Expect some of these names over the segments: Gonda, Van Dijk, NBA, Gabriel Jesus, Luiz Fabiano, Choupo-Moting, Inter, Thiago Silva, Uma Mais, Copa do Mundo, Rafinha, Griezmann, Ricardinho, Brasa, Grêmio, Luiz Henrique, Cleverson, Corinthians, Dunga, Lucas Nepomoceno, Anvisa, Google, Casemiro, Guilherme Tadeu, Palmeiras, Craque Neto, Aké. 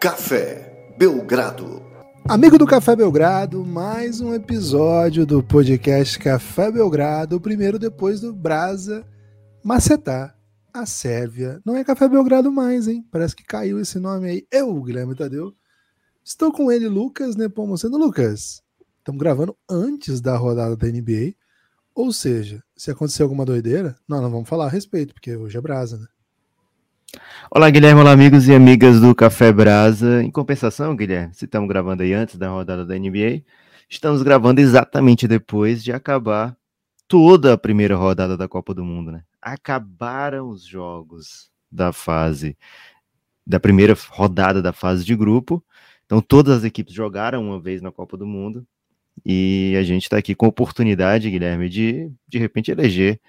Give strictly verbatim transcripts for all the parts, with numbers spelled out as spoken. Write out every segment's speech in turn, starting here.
Café Belgrado. Amigo do Café Belgrado, mais um episódio do podcast Café Belgrado, o primeiro depois do Brasa macetar a Sérvia. Não é Café Belgrado mais, hein? Parece que caiu esse nome aí. Eu, Guilherme Tadeu, estou com ele, Lucas Nepomoceno. Lucas, estamos gravando antes da rodada da N B A, ou seja, se acontecer alguma doideira, nós não vamos falar a respeito, porque hoje é Brasa, né? Olá, Guilherme, olá, amigos e amigas do Café Brasa. Em compensação, Guilherme, se estamos gravando aí antes da rodada da N B A, estamos gravando exatamente depois de acabar toda a primeira rodada da Copa do Mundo, né? Acabaram os jogos da fase, da primeira rodada da fase de grupo. Então, todas as equipes jogaram uma vez na Copa do Mundo e a gente está aqui com a oportunidade, Guilherme, de de repente eleger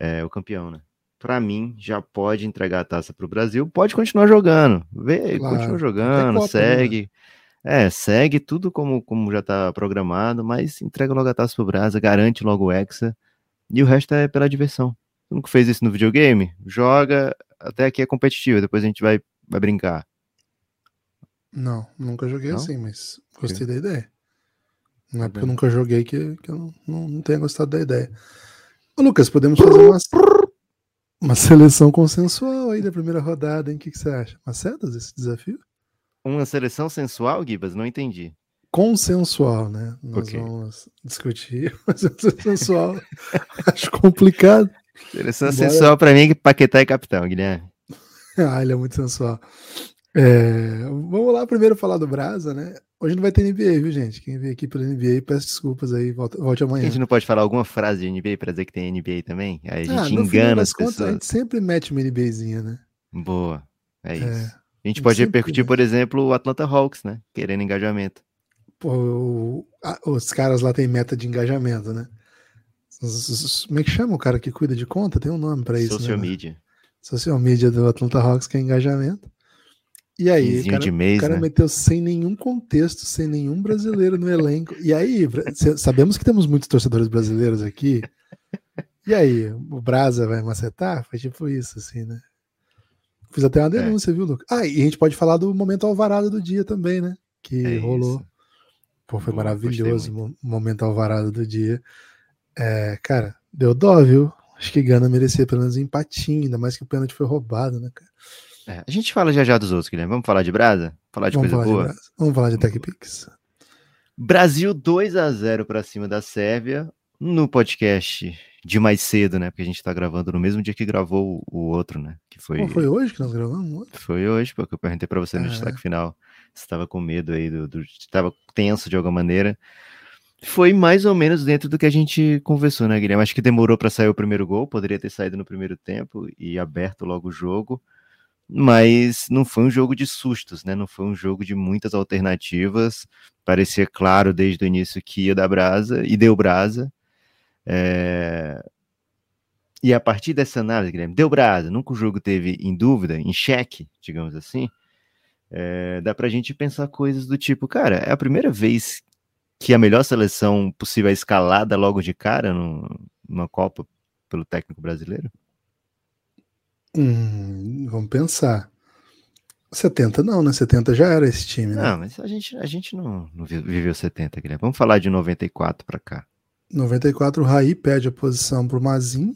é, o campeão, né? Para mim, já pode entregar a taça para o Brasil, pode continuar jogando, vê, claro, continua jogando, Copa, segue, né? é, segue tudo como, como já está programado, mas entrega logo a taça para o Brasa, garante logo o Hexa, e o resto é pela diversão. Todo mundo que fez isso no videogame, joga, até aqui é competitivo, depois a gente vai, vai brincar. Não, nunca joguei não? assim, mas gostei da ideia. Não é porque eu nunca joguei que, que eu não, não, não tenha gostado da ideia. Ô, Lucas, podemos fazer umas... Uma seleção consensual aí da primeira rodada, hein? O que, que você acha? Macetas esse desafio? Uma seleção sensual, Guibas? Não entendi. Consensual, né? Nós okay. vamos discutir, mas sensual acho complicado. Seleção Embora... sensual pra mim, Paquetá e capitão, Guilherme. Ah, ele é muito sensual. É... Vamos lá primeiro falar do Brasa, né? Hoje não vai ter N B A, viu, gente? Quem veio aqui pela N B A, peço desculpas aí, volte, volte amanhã. A gente não pode falar alguma frase de N B A pra dizer que tem N B A também? Aí a gente ah, engana as pessoas. Contas, a gente sempre mete uma N B Azinha, né? Boa, é isso. É, a, gente a gente pode repercutir, mete. Por exemplo, o Atlanta Hawks, né? Querendo engajamento. Pô, o, a, os caras lá têm meta de engajamento, né? Os, os, como é que chama o cara que cuida de conta? Tem um nome pra isso, Social né? media. Social media do Atlanta Hawks, que é engajamento. E aí, o cara, mês, o cara né? meteu sem nenhum contexto, sem nenhum brasileiro no elenco. E aí, sabemos que temos muitos torcedores brasileiros aqui. E aí, o Brasa vai macetar? Foi tipo isso, assim, né? Fiz até uma denúncia, é. viu, Lucas? Ah, e a gente pode falar do momento alvarado do dia também, né? Que é rolou. Isso. Pô, foi Pô, maravilhoso o momento alvarado do dia. É, cara, deu dó, viu? Acho que Gana merecia pelo menos um empatinho, ainda mais que o pênalti foi roubado, né, cara? É, a gente fala já já dos outros, Guilherme. Vamos falar de Brasa? Falar de Vamos coisa falar boa? De Vamos falar de TechPix. Brasil dois a zero para cima da Sérvia no podcast de mais cedo, né? Porque a gente tá gravando no mesmo dia que gravou o outro, né? Que foi... Pô, foi hoje que nós gravamos? Foi hoje, porque eu perguntei para você no ah, destaque é. final. Você tava com medo aí, do, do, tava tenso de alguma maneira. Foi mais ou menos dentro do que a gente conversou, né, Guilherme? Acho que demorou para sair o primeiro gol, poderia ter saído no primeiro tempo e aberto logo o jogo. Mas não foi um jogo de sustos, né? Não foi um jogo de muitas alternativas. Parecia claro desde o início que ia dar Brasa, e deu Brasa. É... E a partir dessa análise, Guilherme, deu Brasa. Nunca o jogo teve em dúvida, em xeque, digamos assim. É... Dá pra gente pensar coisas do tipo, cara, é a primeira vez que a melhor seleção possível é escalada logo de cara numa Copa pelo técnico brasileiro? Hum, vamos pensar. setenta não, né? setenta já era esse time, né? Não, mas a gente, a gente não, não viveu setenta, Guilherme. Vamos falar de noventa e quatro pra cá. noventa e quatro, o Raí perde a posição pro Mazinho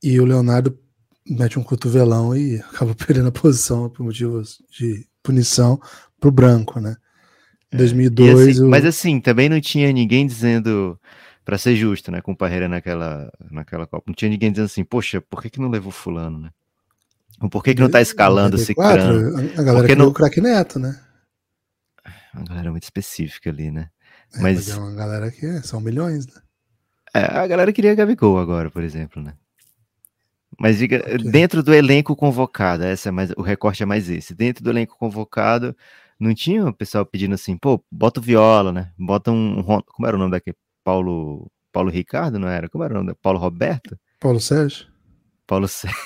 e o Leonardo mete um cotovelão e acaba perdendo a posição por motivos de punição pro branco, né? Em dois mil e dois... É, assim, o... Mas assim, também não tinha ninguém dizendo... Pra ser justo, né, com o Parreira naquela, naquela Copa. Não tinha ninguém dizendo assim, poxa, por que que não levou fulano, né? Ou por que que não tá escalando esse crânio? A galera que não... o craque Neto, né? Uma galera muito específica ali, né? É, mas... mas é uma galera que é, são milhões, né? É, a galera queria Gabigol agora, por exemplo, né? Mas diga, okay. dentro do elenco convocado, essa é mais, o recorte é mais esse. Dentro do elenco convocado, não tinha o pessoal pedindo assim, pô, bota o Viola, né? Bota um... Como era o nome daquele? Paulo, Paulo Ricardo, não era? Como era o nome? Paulo Roberto? Paulo Sérgio? Paulo Sérgio.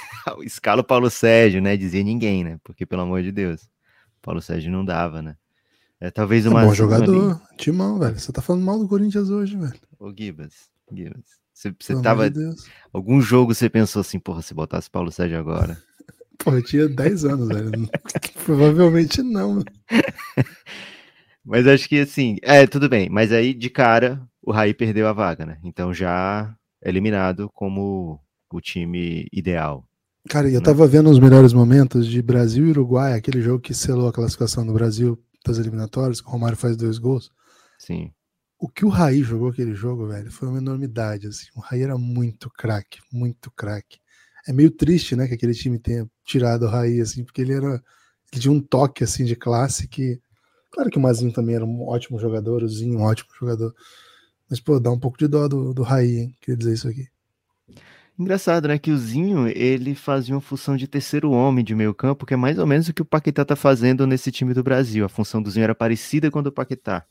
Escala o Paulo Sérgio, né? Dizia ninguém, né? Porque, pelo amor de Deus, Paulo Sérgio não dava, né? É, talvez uma... É bom jogador. Ali. Timão, velho. Você tá falando mal do Corinthians hoje, velho. Ô, Guibas. Guibas. Você, você tava... De Algum jogo você pensou assim, porra, se botasse Paulo Sérgio agora... Porra, eu tinha dez anos, velho. Provavelmente não. Mas acho que assim, é, tudo bem. Mas aí, de cara, o Raí perdeu a vaga, né? Então já eliminado como o time ideal. Cara, né? Eu tava vendo os melhores momentos de Brasil e Uruguai, aquele jogo que selou a classificação do Brasil das eliminatórias, que o Romário faz dois gols. Sim. O que o Raí jogou aquele jogo, velho, foi uma enormidade, assim. O Raí era muito craque, muito craque. É meio triste, né, que aquele time tenha tirado o Raí, assim, porque ele era... Ele tinha um toque, assim, de classe que... Claro que o Mazinho também era um ótimo jogador, o Zinho um ótimo jogador. Mas, pô, dá um pouco de dó do, do Raí, hein? Queria dizer isso aqui. Engraçado, né? Que o Zinho, ele fazia uma função de terceiro homem de meio campo, que é mais ou menos o que o Paquetá tá fazendo nesse time do Brasil. A função do Zinho era parecida com a do Paquetá.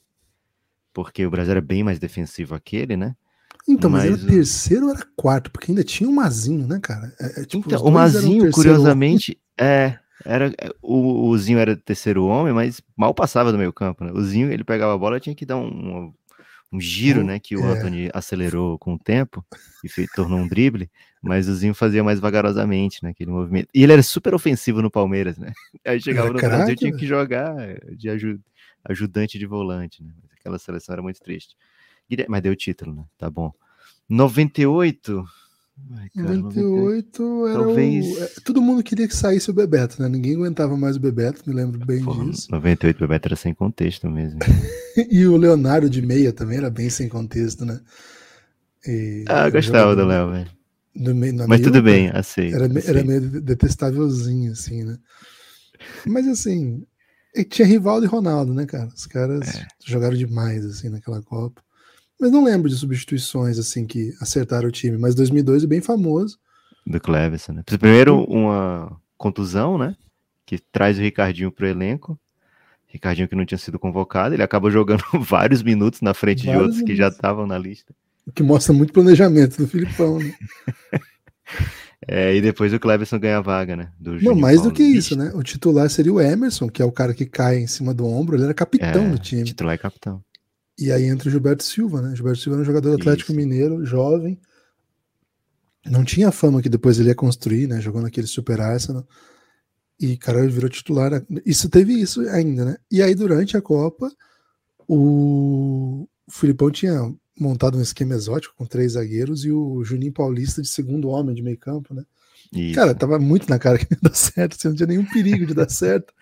Porque o Brasil era bem mais defensivo aquele, né? Então, mas, mas era o... terceiro ou era quarto? Porque ainda tinha o Mazinho, né, cara? É, é, tipo, então, o Mazinho, curiosamente, é... Era, o, o Zinho era terceiro homem, mas mal passava do meio campo, né? O Zinho, ele pegava a bola, tinha que dar um, um giro, né? Que o é. Antony acelerou com o tempo e fez, tornou um drible, mas o Zinho fazia mais vagarosamente, né? Aquele movimento. E ele era super ofensivo no Palmeiras, né? Aí chegava era no craque, Brasil, tinha que jogar de ajud, ajudante de volante, né? Aquela seleção era muito triste. Mas deu o título, né? Tá bom. noventa e oito... Ai, cara, noventa e oito era talvez... o... Todo mundo queria que saísse o Bebeto, né? Ninguém aguentava mais o Bebeto, me lembro bem Porra, disso. noventa e oito, o Bebeto era sem contexto mesmo. E o Leonardo de meia também era bem sem contexto, né? E... Ah, eu gostava do Léo, velho. No meio, no Mas meio, tudo bem, aceito. Era, aceito. Era meio detestávelzinho, assim, né? Mas assim, tinha Rivaldo e Ronaldo, né, cara? Os caras é. jogaram demais, assim, naquela Copa. Mas não lembro de substituições, assim, que acertaram o time. Mas dois mil e dois é bem famoso. Do Cleverson, né? Primeiro, uma contusão, né? Que traz o Ricardinho pro elenco. Ricardinho que não tinha sido convocado. Ele acaba jogando vários minutos na frente vários de outros minutos. Que já estavam na lista. O que mostra muito planejamento do Filipão, né? É, e depois o Cleverson ganha a vaga, né? Do não, Júnior mais Paulo do que isso, né? O titular seria o Emerson, que é o cara que cai em cima do ombro. Ele era capitão é, do time. Titular e capitão. E aí entra o Gilberto Silva, né? Gilberto Silva era um jogador Isso. Atlético Mineiro, jovem. Não tinha a fama que depois ele ia construir, né? Jogou naquele Super Arsenal. E, cara, ele virou titular. Isso teve isso ainda, né? E aí, durante a Copa, o, o Filipão tinha montado um esquema exótico com três zagueiros e o Juninho Paulista de segundo homem de meio campo, né? Isso. Cara, tava muito na cara que não ia dar certo. Assim, não tinha nenhum perigo de dar certo.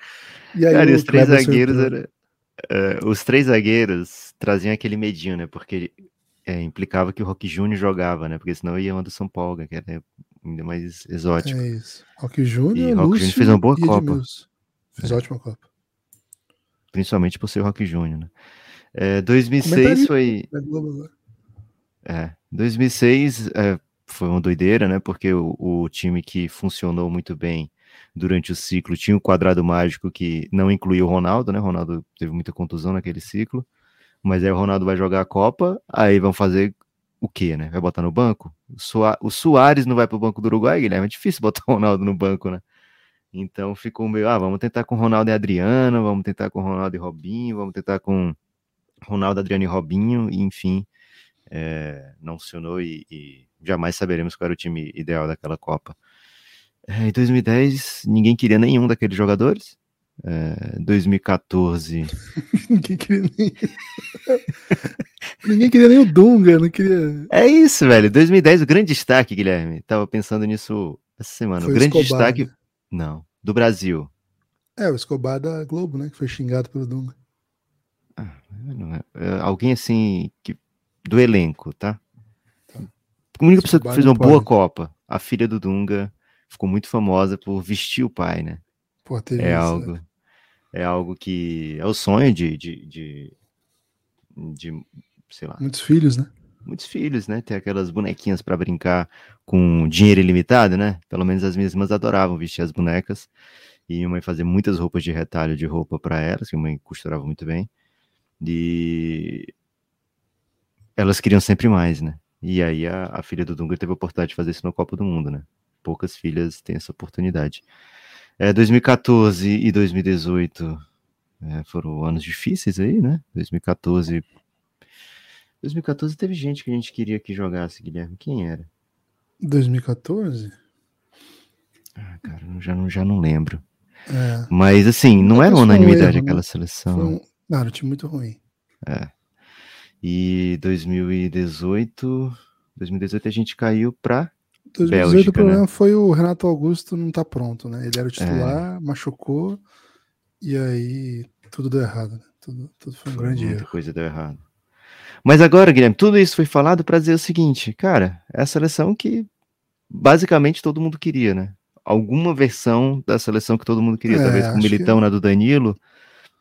E aí, cara, e os três zagueiros era... Uh, os três zagueiros traziam aquele medinho, né? Porque é, implicava que o Roque Júnior jogava, né? Porque senão ia o Anderson Polga, que era ainda mais exótico. É isso. Roque Júnior, e o Roque Júnior fez uma boa Copa. Fez é. ótima Copa. Principalmente por ser o Roque Júnior, né? É, dois mil e seis foi... É, dois mil e seis é, foi uma doideira, né? Porque o, o time que funcionou muito bem durante o ciclo, tinha o quadrado mágico que não incluía o Ronaldo, né? O Ronaldo teve muita contusão naquele ciclo, mas aí o Ronaldo vai jogar a Copa, aí vão fazer o quê, né? Vai botar no banco? O Suárez não vai pro banco do Uruguai, Guilherme, é difícil botar o Ronaldo no banco, né? Então ficou meio, ah, vamos tentar com o Ronaldo e Adriano, vamos tentar com o Ronaldo e Robinho, vamos tentar com Ronaldo, Adriano e Robinho, e, enfim, é, não funcionou e, e jamais saberemos qual era o time ideal daquela Copa. Em dois mil e dez, ninguém queria nenhum daqueles jogadores. É, dois mil e quatorze... ninguém queria nem... ninguém queria nem o Dunga, não queria... É isso, velho. dois mil e dez, o grande destaque, Guilherme. Tava pensando nisso essa semana. Foi o grande Escobar, destaque... Né? Não, do Brasil. É, o Escobar da Globo, né? Que foi xingado pelo Dunga. Ah, não é. É alguém assim... Que... Do elenco, tá? tá. A única pessoa que fez uma pode. boa Copa. A filha do Dunga... Ficou muito famosa por vestir o pai, né? Pô, é, isso, algo, né? é algo que é o sonho de, de, de, de, sei lá... Muitos filhos, né? Muitos filhos, né? Ter aquelas bonequinhas para brincar com dinheiro ilimitado, né? Pelo menos as minhas irmãs adoravam vestir as bonecas. E minha mãe fazia muitas roupas de retalho de roupa para elas, que minha mãe costurava muito bem. E elas queriam sempre mais, né? E aí a, a filha do Dunga teve a oportunidade de fazer isso no Copa do Mundo, né? Poucas filhas têm essa oportunidade. É, dois mil e quatorze e dois mil e dezoito é, foram anos difíceis aí, né? dois mil e quatorze... dois mil e quatorze teve gente que a gente queria que jogasse, Guilherme. Quem era? dois mil e quatorze? Ah, cara, já não, já não lembro. É. Mas, assim, não era unanimidade aquela seleção. Foi um... Não, era um time muito ruim. É. E dois mil e dezoito, dois mil e dezoito a gente caiu pra dois mil e dezoito, Bélgica, o problema, né? Foi o Renato Augusto não tá pronto, né? Ele era o titular, é. machucou, e aí tudo deu errado, né? Tudo, tudo foi um foi grande muita erro. Muita coisa deu errado. Mas agora, Guilherme, tudo isso foi falado pra dizer o seguinte, cara, é a seleção que basicamente todo mundo queria, né? Alguma versão da seleção que todo mundo queria, é, talvez com o Militão que... na do Danilo,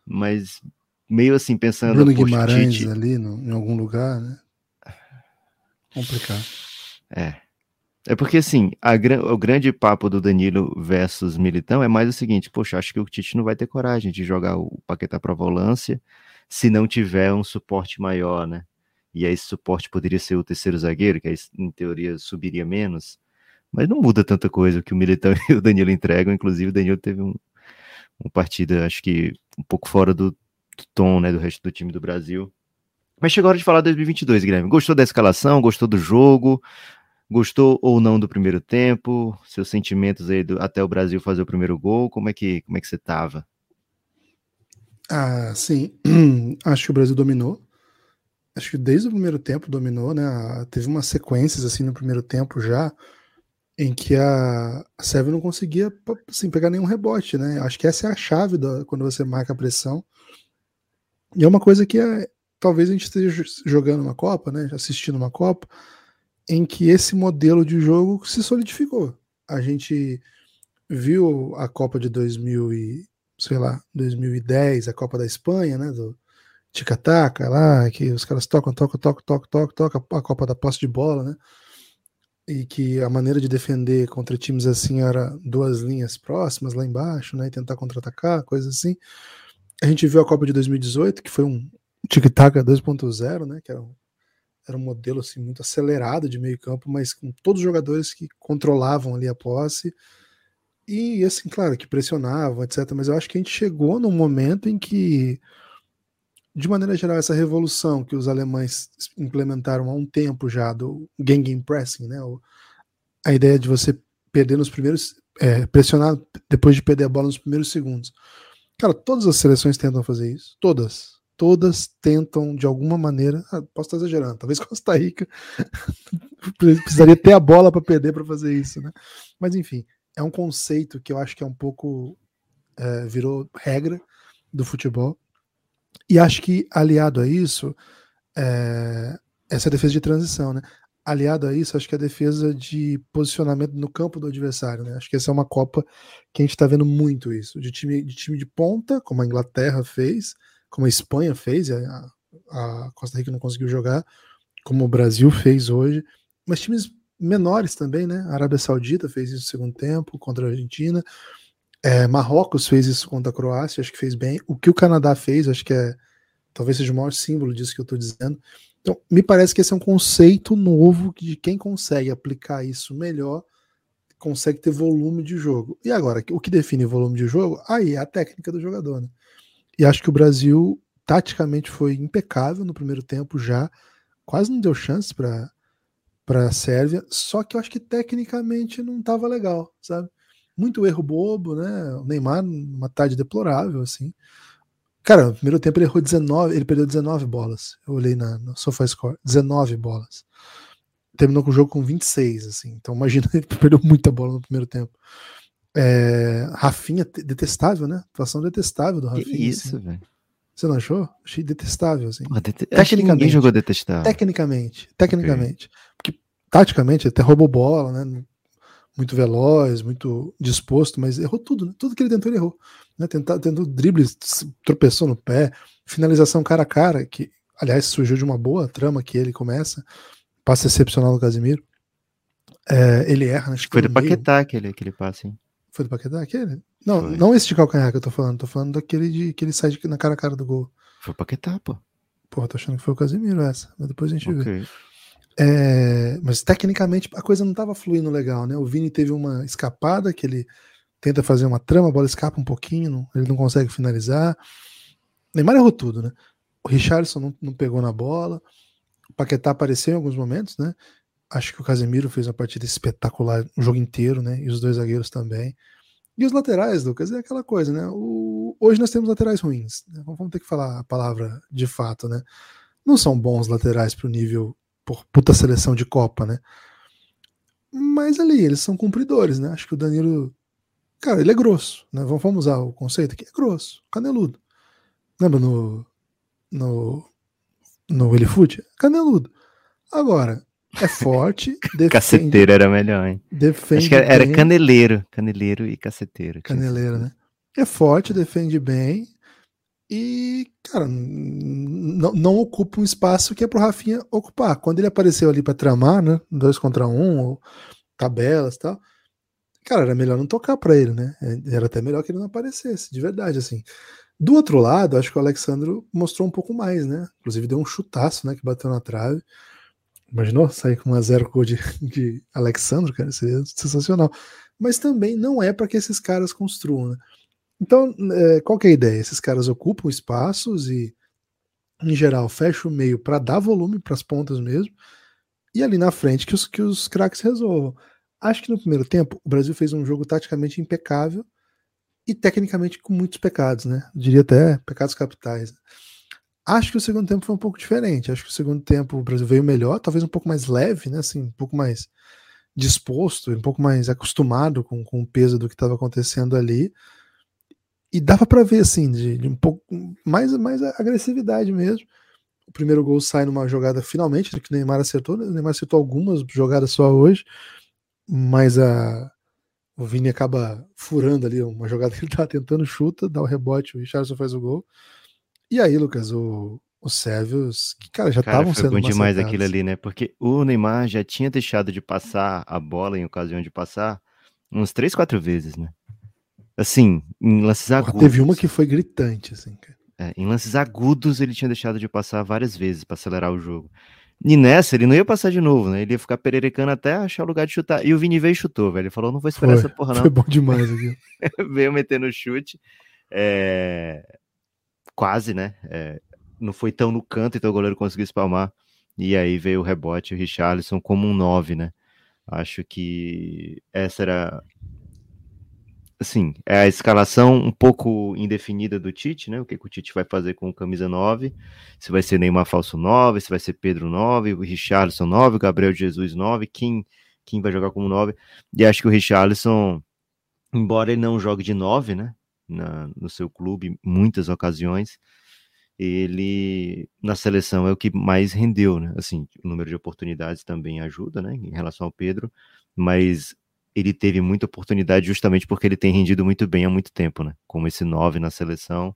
mas meio assim, pensando... Bruno Guimarães Tite... ali, no, em algum lugar, né? Complicado. É. É porque, assim, a, o grande papo do Danilo versus Militão é mais o seguinte, poxa, acho que o Tite não vai ter coragem de jogar o Paquetá pra volância se não tiver um suporte maior, né? E aí esse suporte poderia ser o terceiro zagueiro, que aí, em teoria, subiria menos. Mas não muda tanta coisa que o Militão e o Danilo entregam. Inclusive, o Danilo teve um, um partido, acho que um pouco fora do, do tom, né, do resto do time do Brasil. Mas chegou a hora de falar de dois mil e vinte e dois, Guilherme. Gostou da escalação? Gostou do jogo? Gostou ou não do primeiro tempo? Seus sentimentos aí do, até o Brasil fazer o primeiro gol? Como é que, como é que você estava? Ah, sim. Acho que o Brasil dominou. Acho que desde o primeiro tempo dominou, né? Teve umas sequências assim no primeiro tempo já, em que a Sérvia não conseguia assim, pegar nenhum rebote, né? Acho que essa é a chave da, quando você marca a pressão. E é uma coisa que é, talvez a gente esteja jogando uma Copa, né? Assistindo uma Copa, em que esse modelo de jogo se solidificou. A gente viu a Copa de dois mil e, sei lá, dois mil e dez, a Copa da Espanha, né? Do tic-tac lá, que os caras tocam, tocam, tocam, tocam, tocam, tocam, a Copa da Posse de Bola, né? E que a maneira de defender contra times assim era duas linhas próximas lá embaixo, né, e tentar contra-atacar, coisa assim. A gente viu a Copa de dois mil e dezoito, que foi um tic-tac dois ponto zero, né, que era um, era um modelo assim, muito acelerado de meio campo, mas com todos os jogadores que controlavam ali a posse, e assim, claro, que pressionavam, etcétera, mas eu acho que a gente chegou num momento em que, de maneira geral, essa revolução que os alemães implementaram há um tempo já, do Gegenpressing, né? A ideia de você perder nos primeiros... É, pressionar depois de perder a bola nos primeiros segundos. Cara, todas as seleções tentam fazer isso. Todas. Todas tentam, de alguma maneira... Ah, posso estar exagerando. Talvez Costa Rica precisaria ter a bola para perder para fazer isso, né? Mas, enfim, é um conceito que eu acho que é um pouco... É, virou regra do futebol. E acho que, aliado a isso, é... essa é a defesa de transição, né? Aliado a isso, acho que é a defesa de posicionamento no campo do adversário, né? Acho que essa é uma Copa que a gente tá vendo muito isso. De time de, time de ponta, como a Inglaterra fez, como a Espanha fez, a, a Costa Rica não conseguiu jogar, como o Brasil fez hoje. Mas times menores também, né? A Arábia Saudita fez isso no segundo tempo, contra a Argentina. É, Marrocos fez isso contra a Croácia, acho que fez bem. O que o Canadá fez, acho que é talvez seja o maior símbolo disso que eu estou dizendo. Então, me parece que esse é um conceito novo de quem consegue aplicar isso melhor, consegue ter volume de jogo. E agora, o que define volume de jogo? Aí é a técnica do jogador, né? E acho que o Brasil, taticamente, foi impecável no primeiro tempo já. Quase não deu chance para para a Sérvia. Só que eu acho que tecnicamente não estava legal, sabe? Muito erro bobo, né? O Neymar, uma tarde deplorável, assim. Cara, no primeiro tempo ele errou dezenove, ele perdeu dezenove bolas. Eu olhei na, no SofaScore, dezenove bolas. Terminou com o jogo com vinte e seis, assim. Então, imagina, ele perdeu muita bola no primeiro tempo. É, Rafinha, detestável, né? Atuação detestável do Rafinha. Que isso, assim, velho. Você não achou? Achei detestável, assim. Pô, dete... Acho que ninguém jogou detestável. Tecnicamente, tecnicamente. Okay. Porque, taticamente, até roubou bola, né? Muito veloz, muito disposto, mas errou tudo, né? Tudo que ele tentou, ele errou. Né? Tentou, tentou dribles, tropeçou no pé, finalização cara a cara, que, aliás, surgiu de uma boa trama que ele começa, passe excepcional do Casemiro. É, ele erra, né? Acho que foi do Paquetá aquele, aquele passe, hein? Foi do Paquetá aquele? Não, foi. Não esse de calcanhar que eu tô falando, tô falando daquele de que ele sai de, na cara a cara do gol. Foi o Paquetá, pô. Porra, tô achando que foi o Casemiro essa, mas depois a gente okay. vê. É, mas tecnicamente a coisa não estava fluindo legal, né? O Vini teve uma escapada que ele tenta fazer uma trama, a bola escapa um pouquinho, ele não consegue finalizar. Neymar errou tudo, né? O Richarlison não, não pegou na bola, o Paquetá apareceu em alguns momentos, né? acho que o Casemiro fez uma partida espetacular o jogo inteiro, né? E os dois zagueiros também. E os laterais, Lucas, é aquela coisa, né? O... Hoje nós temos laterais ruins, né? Vamos ter que falar a palavra de fato, né? Não são bons laterais para o nível, por puta seleção de Copa, né? Mas ali, eles são cumpridores, né? Acho que o Danilo, cara, ele é grosso, né? Vamos usar o conceito aqui, é grosso, caneludo. Lembra no... no... no Willifute? Caneludo. Agora... é forte, defende... Caceteiro era melhor, hein? Defende Acho que era, era caneleiro. Caneleiro e caceteiro. Caneleiro, né? É forte, defende bem e, cara, não, não ocupa um espaço que é pro Rafinha ocupar. Quando ele apareceu ali pra tramar, né? Dois contra um, ou tabelas e tal. Cara, era melhor não tocar pra ele, né? Era até melhor que ele não aparecesse, de verdade, assim. Do outro lado, acho que o Alexandro mostrou um pouco mais, né? Inclusive deu um chutaço, né? Que bateu na trave. Imaginou sair com uma zero gol de, de Alexandre, cara? Seria sensacional. Mas também não é para que esses caras construam, né? Então, é, qual que é a ideia? Esses caras ocupam espaços e, em geral, fecham o meio para dar volume para as pontas mesmo. E ali na frente que os, que os craques resolvam. Acho que no primeiro tempo o Brasil fez um jogo taticamente impecável e tecnicamente com muitos pecados, né? Eu diria até pecados capitais, né? Acho que o segundo tempo foi um pouco diferente. Acho que o segundo tempo o Brasil veio melhor, talvez um pouco mais leve, né? Assim, um pouco mais disposto, um pouco mais acostumado com, com o peso do que estava acontecendo ali. E dava para ver, assim, de, de um pouco mais, mais agressividade mesmo. O primeiro gol sai numa jogada finalmente, que o Neymar acertou. O Neymar acertou algumas jogadas só hoje, mas a, o Vini acaba furando ali uma jogada que ele estava tentando, chuta, dá o rebote, o Richarlison faz o gol. E aí, Lucas, o, o Sérvios, que, cara, já estavam sendo bom demais aquilo ali, né? Porque o Neymar já tinha deixado de passar a bola, em ocasião de passar, uns três, quatro vezes, né? Assim, em lances agudos. Teve uma que foi gritante, assim, cara. É, em lances agudos ele tinha deixado de passar várias vezes para acelerar o jogo. E nessa ele não ia passar de novo, né? Ele ia ficar pererecando até achar o lugar de chutar. E o Vini veio e chutou, velho. Ele falou, não vou esperar foi, essa porra, não. Foi bom demais aqui. Veio metendo o chute. É... Quase, né? É, não foi tão no canto, então o goleiro conseguiu espalmar. E aí veio o rebote, o Richarlison como um nove, né? Acho que essa era... Assim, é a escalação um pouco indefinida do Tite, né? O que, que o Tite vai fazer com o camisa nove. Se vai ser Neymar falso nove, se vai ser Pedro nove, o Richarlison nove, o Gabriel Jesus nove, quem, quem vai jogar como nove. E acho que o Richarlison, embora ele não jogue de nove, né? Na, no seu clube, muitas ocasiões, ele na seleção é o que mais rendeu, né? Assim, o número de oportunidades também ajuda, né? Em relação ao Pedro, mas ele teve muita oportunidade justamente porque ele tem rendido muito bem há muito tempo, né? Como esse nove na seleção,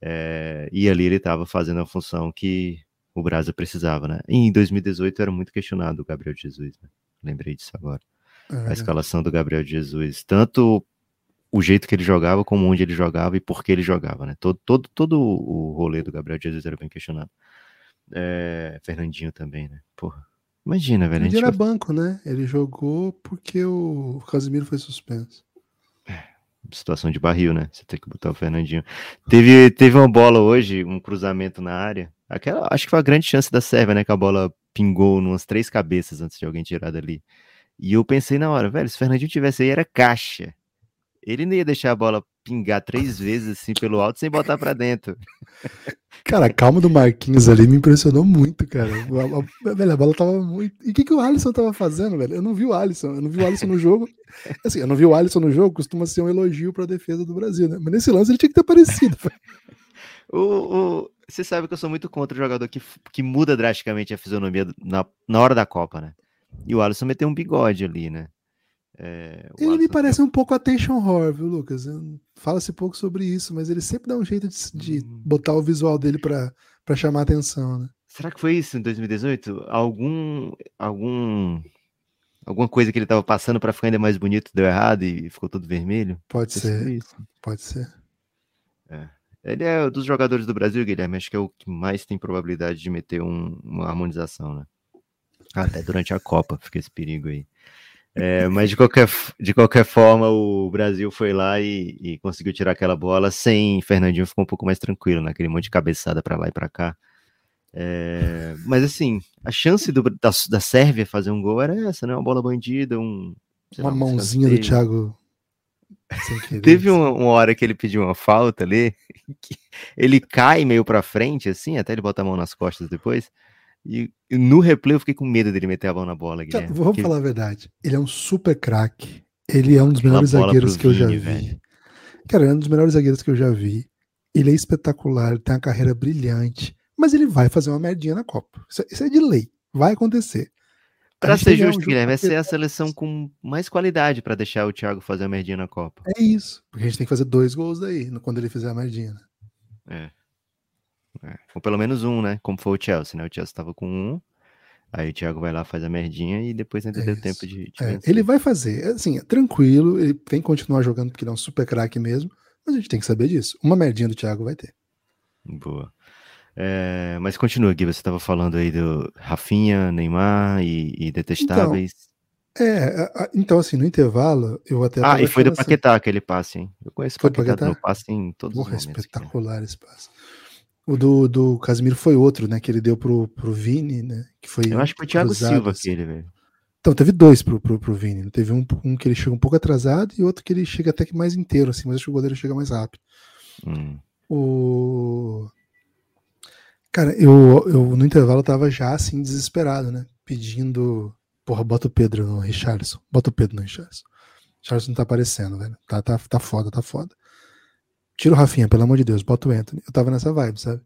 é, e ali ele estava fazendo a função que o Brasa precisava, né? E em dois mil e dezoito era muito questionado o Gabriel Jesus, né? Lembrei disso agora. É. A escalação do Gabriel Jesus, tanto o jeito que ele jogava, como onde ele jogava e por que ele jogava, né? Todo, todo, todo o rolê do Gabriel Jesus era bem questionado. É, Fernandinho também, né? Porra, imagina, velho. Ele era vai... banco, né? Ele jogou porque o Casemiro foi suspenso. É, situação de barril, né? Você tem que botar o Fernandinho. Teve, teve uma bola hoje, um cruzamento na área. Aquela, acho que foi a grande chance da Sérvia, né? Que a bola pingou numas três cabeças antes de alguém tirar dali. E eu pensei na hora, velho, se o Fernandinho tivesse aí, era caixa. Ele não ia deixar a bola pingar três vezes assim pelo alto sem botar pra dentro. Cara, a calma do Marquinhos ali me impressionou muito, cara. A, a, velho, a bola tava muito... E o que, que o Alisson tava fazendo, velho? Eu não vi o Alisson. Eu não vi o Alisson no jogo. Assim, eu não vi o Alisson no jogo, costuma ser um elogio pra defesa do Brasil, né? Mas nesse lance ele tinha que ter aparecido. o, o... Você sabe que eu sou muito contra o jogador que, que muda drasticamente a fisionomia na, na hora da Copa, né? E o Alisson meteu um bigode ali, né? É, ele Alisson me parece tem... um pouco attention horror, viu, Lucas? Fala-se pouco sobre isso, mas ele sempre dá um jeito de, de hum. botar o visual dele pra, pra chamar atenção, né? Será que foi isso em dois mil e dezoito? Algum, algum, alguma coisa que ele tava passando pra ficar ainda mais bonito deu errado e ficou todo vermelho? Pode ser, isso. pode ser. É. Ele é dos jogadores do Brasil, Guilherme, acho que é o que mais tem probabilidade de meter um, uma harmonização, né? Até durante a Copa fica esse perigo aí. É, mas de qualquer, de qualquer forma o Brasil foi lá e, e conseguiu tirar aquela bola sem Fernandinho, ficou um pouco mais tranquilo naquele monte de cabeçada pra lá e pra cá. É, mas assim, a chance do, da, da Sérvia fazer um gol era essa, né? Uma bola bandida, um... Uma lá, mãozinha do Thiago. Teve uma, uma hora que ele pediu uma falta ali, que ele cai meio pra frente, assim, até ele bota a mão nas costas depois, e no replay eu fiquei com medo dele meter a mão na bola, Guilherme. Vamos porque... falar a verdade, ele é um super craque, ele é um dos melhores zagueiros que eu já vi. Velho. Cara, ele é um dos melhores zagueiros que eu já vi, ele é espetacular, ele tem uma carreira brilhante, mas ele vai fazer uma merdinha na Copa. Isso, isso é de lei, vai acontecer. Pra ser justo, um Guilherme, essa é a seleção com mais qualidade pra deixar o Thiago fazer a merdinha na Copa. É isso, porque a gente tem que fazer dois gols daí, quando ele fizer a merdinha. É. é. Ou pelo menos um, né? Como foi o Chelsea, né? O Chelsea tava com um, aí o Thiago vai lá, faz a merdinha e depois ainda é deu isso. tempo de... de é. Ele vai fazer, assim, é tranquilo, ele tem que continuar jogando porque ele é um super craque mesmo, mas a gente tem que saber disso. Uma merdinha do Thiago vai ter. Boa. É, mas continua, Gui, você estava falando aí do Rafinha, Neymar e, e detestáveis. Então, é, então assim, no intervalo eu até... Ah, e foi do Paquetá assim, aquele passe, hein? Eu conheço o Paquetá, Paquetá? passe em todos Porra, os momentos. Espetacular que... esse passe. O do, do Casemiro foi outro, né, que ele deu pro, pro Vini, né, que foi... Eu acho que foi o Thiago cruzado, Silva assim. Aquele, velho. Então, teve dois pro, pro, pro Vini, teve um, um que ele chega um pouco atrasado e outro que ele chega até que mais inteiro, assim, mas acho que o goleiro chega mais rápido. Hum. O... Cara, eu, eu no intervalo tava já assim, desesperado, né? Pedindo, porra, bota o Pedro no Richarlison. Bota o Pedro no Richarlison. Richarlison não tá aparecendo, velho. Tá, tá, tá foda, tá foda. Tira o Rafinha, pelo amor de Deus, bota o Anthony. Eu tava nessa vibe, sabe?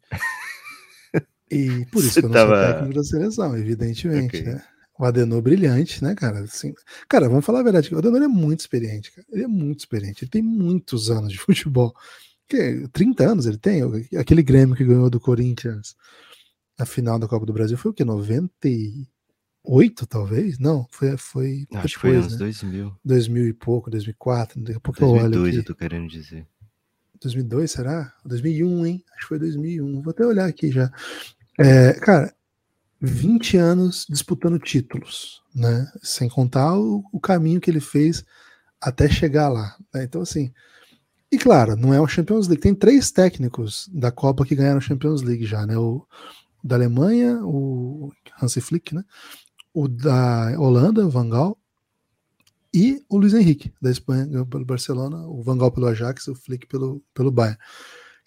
E por isso Você que eu não tava... sou técnico da seleção, evidentemente, okay. né? O Adenor brilhante, né, cara? Assim, cara, vamos falar a verdade. O Adenor é muito experiente, cara. Ele é muito experiente. Ele tem muitos anos de futebol. trinta anos ele tem, aquele Grêmio que ganhou do Corinthians na final da Copa do Brasil foi o que, noventa e oito talvez? Não, foi, foi acho que foi anos né? dois mil dois mil e pouco, dois mil e quatro, daqui a pouco dois mil e dois, eu olho aqui. Eu tô querendo dizer dois mil e dois, será? dois mil e um, hein? Acho que foi dois mil e um, vou até olhar aqui já. É, cara, vinte anos disputando títulos, né, sem contar o, o caminho que ele fez até chegar lá, né? Então assim, e claro, não é o Champions League. Tem três técnicos da Copa que ganharam a Champions League já, né? O da Alemanha, o Hansi Flick, né? O da Holanda, o Van Gaal, e o Luiz Henrique, da Espanha, ganhou pelo Barcelona, o Van Gaal pelo Ajax, o Flick pelo, pelo Bayern.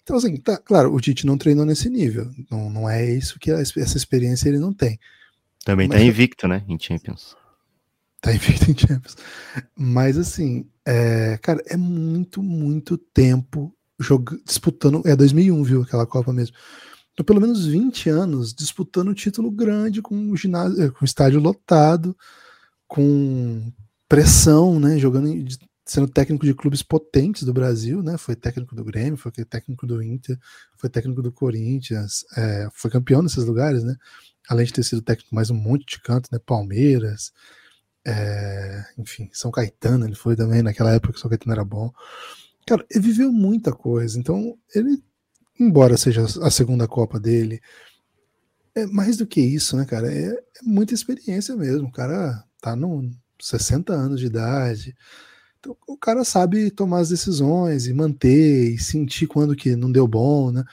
Então, assim, tá, claro, o Tite não treinou nesse nível. Não, não é isso que a, essa experiência ele não tem. Também Mas, tá invicto, né? Em Champions. Tá invicto em Champions. Mas, assim... É, cara, é muito, muito tempo jogando, disputando, é dois mil e um, viu, aquela Copa mesmo, então pelo menos vinte anos disputando o título grande com o, ginásio, com o estádio lotado, com pressão, né, jogando, sendo técnico de clubes potentes do Brasil, né, foi técnico do Grêmio, foi técnico do Inter, foi técnico do Corinthians, é, foi campeão nesses lugares, né, além de ter sido técnico mais um monte de canto, né, Palmeiras, É, enfim, São Caetano ele foi também, naquela época que São Caetano era bom, cara, ele viveu muita coisa, então ele, embora seja a segunda Copa dele, é mais do que isso, né, cara, é, é muita experiência mesmo, o cara tá nos sessenta anos de idade, então o cara sabe tomar as decisões e manter e sentir quando que não deu bom, né,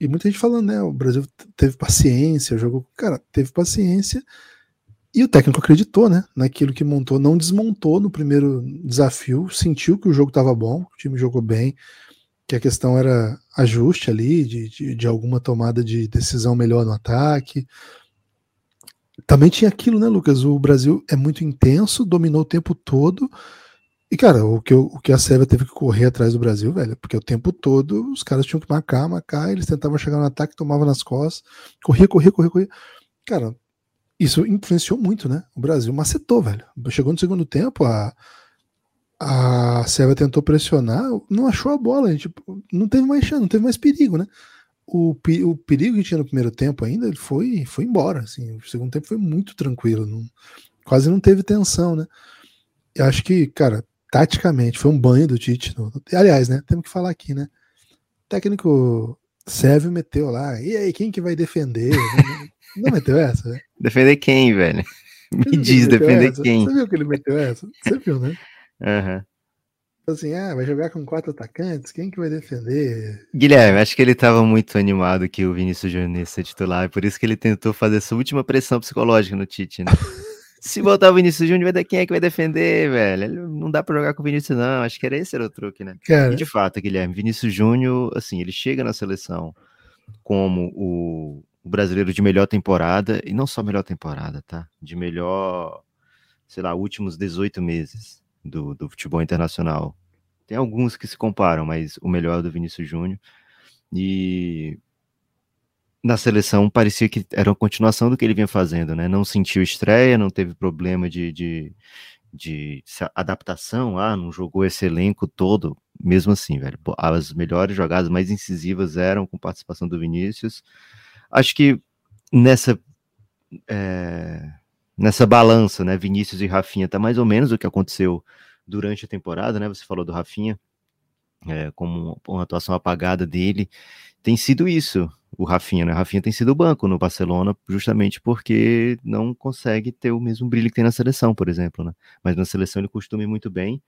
e muita gente falando, né, o Brasil teve paciência, jogou, cara, teve paciência. E o técnico acreditou, né, naquilo que montou, não desmontou no primeiro desafio, sentiu que o jogo estava bom, o time jogou bem, que a questão era ajuste ali, de, de, de alguma tomada de decisão melhor no ataque. Também tinha aquilo, né, Lucas, o Brasil é muito intenso, dominou o tempo todo, e, cara, o que, o que a Sérvia teve que correr atrás do Brasil, velho, porque o tempo todo os caras tinham que marcar, marcar, eles tentavam chegar no ataque, tomavam nas costas, corria, corria, corria, corria. Cara, isso influenciou muito, né? O Brasil macetou, velho. Chegou no segundo tempo, a, a Sérvia tentou pressionar, não achou a bola, a gente não teve mais chance, não teve mais perigo, né? O, o perigo que tinha no primeiro tempo ainda, ele foi, foi embora, assim. O segundo tempo foi muito tranquilo, não, quase não teve tensão, né? Eu acho que, cara, taticamente, foi um banho do Tite. No, aliás, né? Temos que falar aqui, né? O técnico Sérvio meteu lá, e aí, quem que vai defender? Não meteu essa, velho? Defender quem, velho? Me diz, defender essa? Quem? Você viu que ele meteu essa? Você viu, né? Uhum. Assim, ah, vai jogar com quatro atacantes, quem que vai defender? Guilherme, acho que ele estava muito animado que o Vinícius Júnior ia ser titular, é por isso que ele tentou fazer essa última pressão psicológica no Tite, né? Se botar o Vinícius Júnior, quem é que vai defender, velho? Não dá pra jogar com o Vinícius, não, acho que era esse era o truque, né? Cara... E de fato, Guilherme, Vinícius Júnior, assim, ele chega na seleção como o brasileiro de melhor temporada, e não só melhor temporada, tá? De melhor, sei lá, últimos dezoito meses. Do, do futebol internacional. Tem alguns que se comparam, mas o melhor é do Vinícius Júnior. E na seleção parecia que era uma continuação do que ele vinha fazendo, né? Não sentiu estreia, não teve problema de, de, de adaptação. Ah, não jogou esse elenco todo. Mesmo assim, velho, as melhores jogadas mais incisivas eram com participação do Vinícius. Acho que nessa... É... Nessa balança, né, Vinícius e Rafinha, tá mais ou menos o que aconteceu durante a temporada, né, você falou do Rafinha, é, como uma atuação apagada dele, tem sido isso, o Rafinha, né, o Rafinha tem sido o banco no Barcelona, justamente porque não consegue ter o mesmo brilho que tem na seleção, por exemplo, né, mas na seleção ele costuma ir muito bem,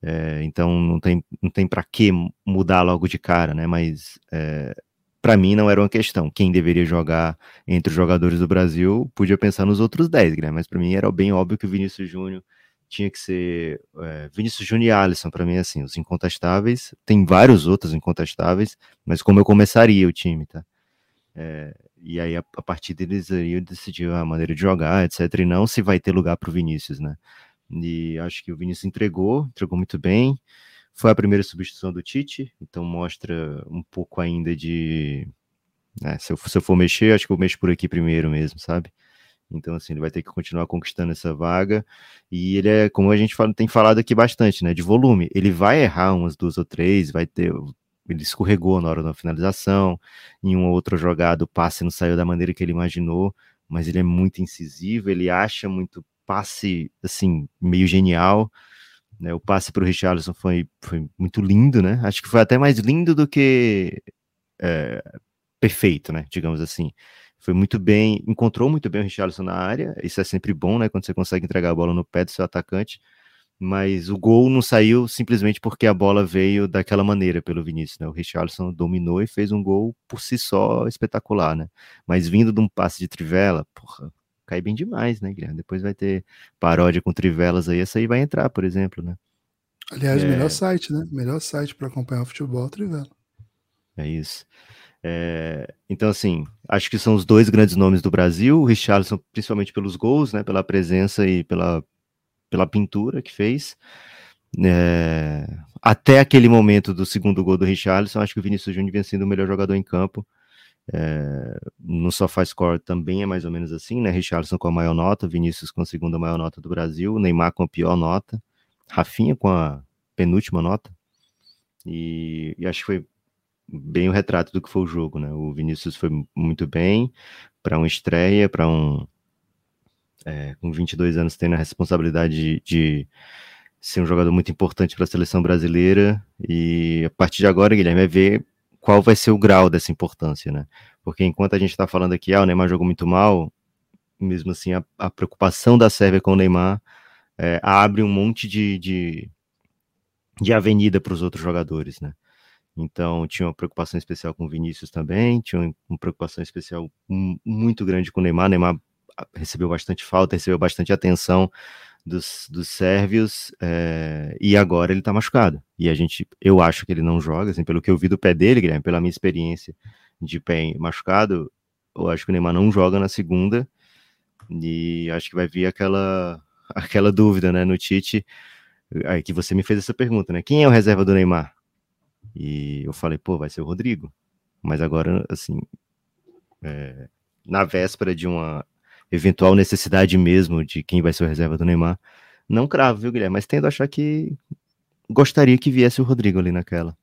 é, então não tem, não tem pra que mudar logo de cara, né, mas... É, para mim não era uma questão, quem deveria jogar entre os jogadores do Brasil, podia pensar nos outros dez, né? Mas para mim era bem óbvio que o Vinícius Júnior tinha que ser, é, Vinícius Júnior e Alisson, para mim, assim, os incontestáveis, tem vários outros incontestáveis, mas como eu começaria o time, tá? É, e aí a, a partir deles eu decidi a maneira de jogar, etc, e não se vai ter lugar para o Vinícius, né? E acho que o Vinícius entregou, entregou muito bem. Foi a primeira substituição do Tite, então mostra um pouco ainda de... Né, se, eu, se eu for mexer, acho que eu mexo por aqui primeiro mesmo, sabe? Então, assim, ele vai ter que continuar conquistando essa vaga. E ele é, como a gente fala, tem falado aqui bastante, né? De volume. Ele vai errar umas duas ou três, vai ter... Ele escorregou na hora da finalização, em uma ou outra jogada o passe não saiu da maneira que ele imaginou, mas ele é muito incisivo, ele acha muito passe, assim, meio genial... O passe para o Richarlison foi, foi muito lindo, né? Acho que foi até mais lindo do que é, perfeito, né? Digamos assim. Foi muito bem, encontrou muito bem o Richarlison na área. Isso é sempre bom, né? Quando você consegue entregar a bola no pé do seu atacante. Mas o gol não saiu simplesmente porque a bola veio daquela maneira pelo Vinícius, né? O Richarlison dominou e fez um gol por si só espetacular, né? Mas vindo de um passe de trivela, porra... Cai bem demais, né, Guilherme? Depois vai ter paródia com trivelas aí, essa aí vai entrar, por exemplo, né? Aliás, é... melhor site, né? Melhor site para acompanhar o futebol, trivela. É isso. É... Então, assim, acho que são os dois grandes nomes do Brasil, o Richarlison, principalmente pelos gols, né? Pela presença e pela, pela pintura que fez. É... Até aquele momento do segundo gol do Richarlison, acho que o Vinícius Júnior vinha sendo o melhor jogador em campo. É, no SofaScore também é mais ou menos assim, né? Richarlison com a maior nota, Vinícius com a segunda maior nota do Brasil, Neymar com a pior nota, Rafinha com a penúltima nota, e, e acho que foi bem o retrato do que foi o jogo, né? O Vinícius foi muito bem para uma estreia, para um é, com vinte e dois anos tendo a responsabilidade de, de ser um jogador muito importante para a seleção brasileira, e a partir de agora, Guilherme, é ver qual vai ser o grau dessa importância, né? Porque enquanto a gente está falando aqui, ah, o Neymar jogou muito mal, mesmo assim, a, a preocupação da Sérvia com o Neymar é, abre um monte de, de, de avenida para os outros jogadores, né? Então, tinha uma preocupação especial com o Vinícius também, tinha uma preocupação especial muito grande com o Neymar. O Neymar recebeu bastante falta, recebeu bastante atenção dos, dos sérvios, é, e agora ele tá machucado, e a gente, eu acho que ele não joga, assim, pelo que eu vi do pé dele, Guilherme, pela minha experiência de pé machucado, eu acho que o Neymar não joga na segunda, e acho que vai vir aquela, aquela dúvida, né, no Tite, aí que você me fez essa pergunta, né, quem é o reserva do Neymar? E eu falei, pô, vai ser o Rodrigo, mas agora, assim, é, na véspera de uma eventual necessidade mesmo de quem vai ser o reserva do Neymar, não cravo, viu, Guilherme? Mas tendo a achar que gostaria que viesse o Rodrigo ali naquela.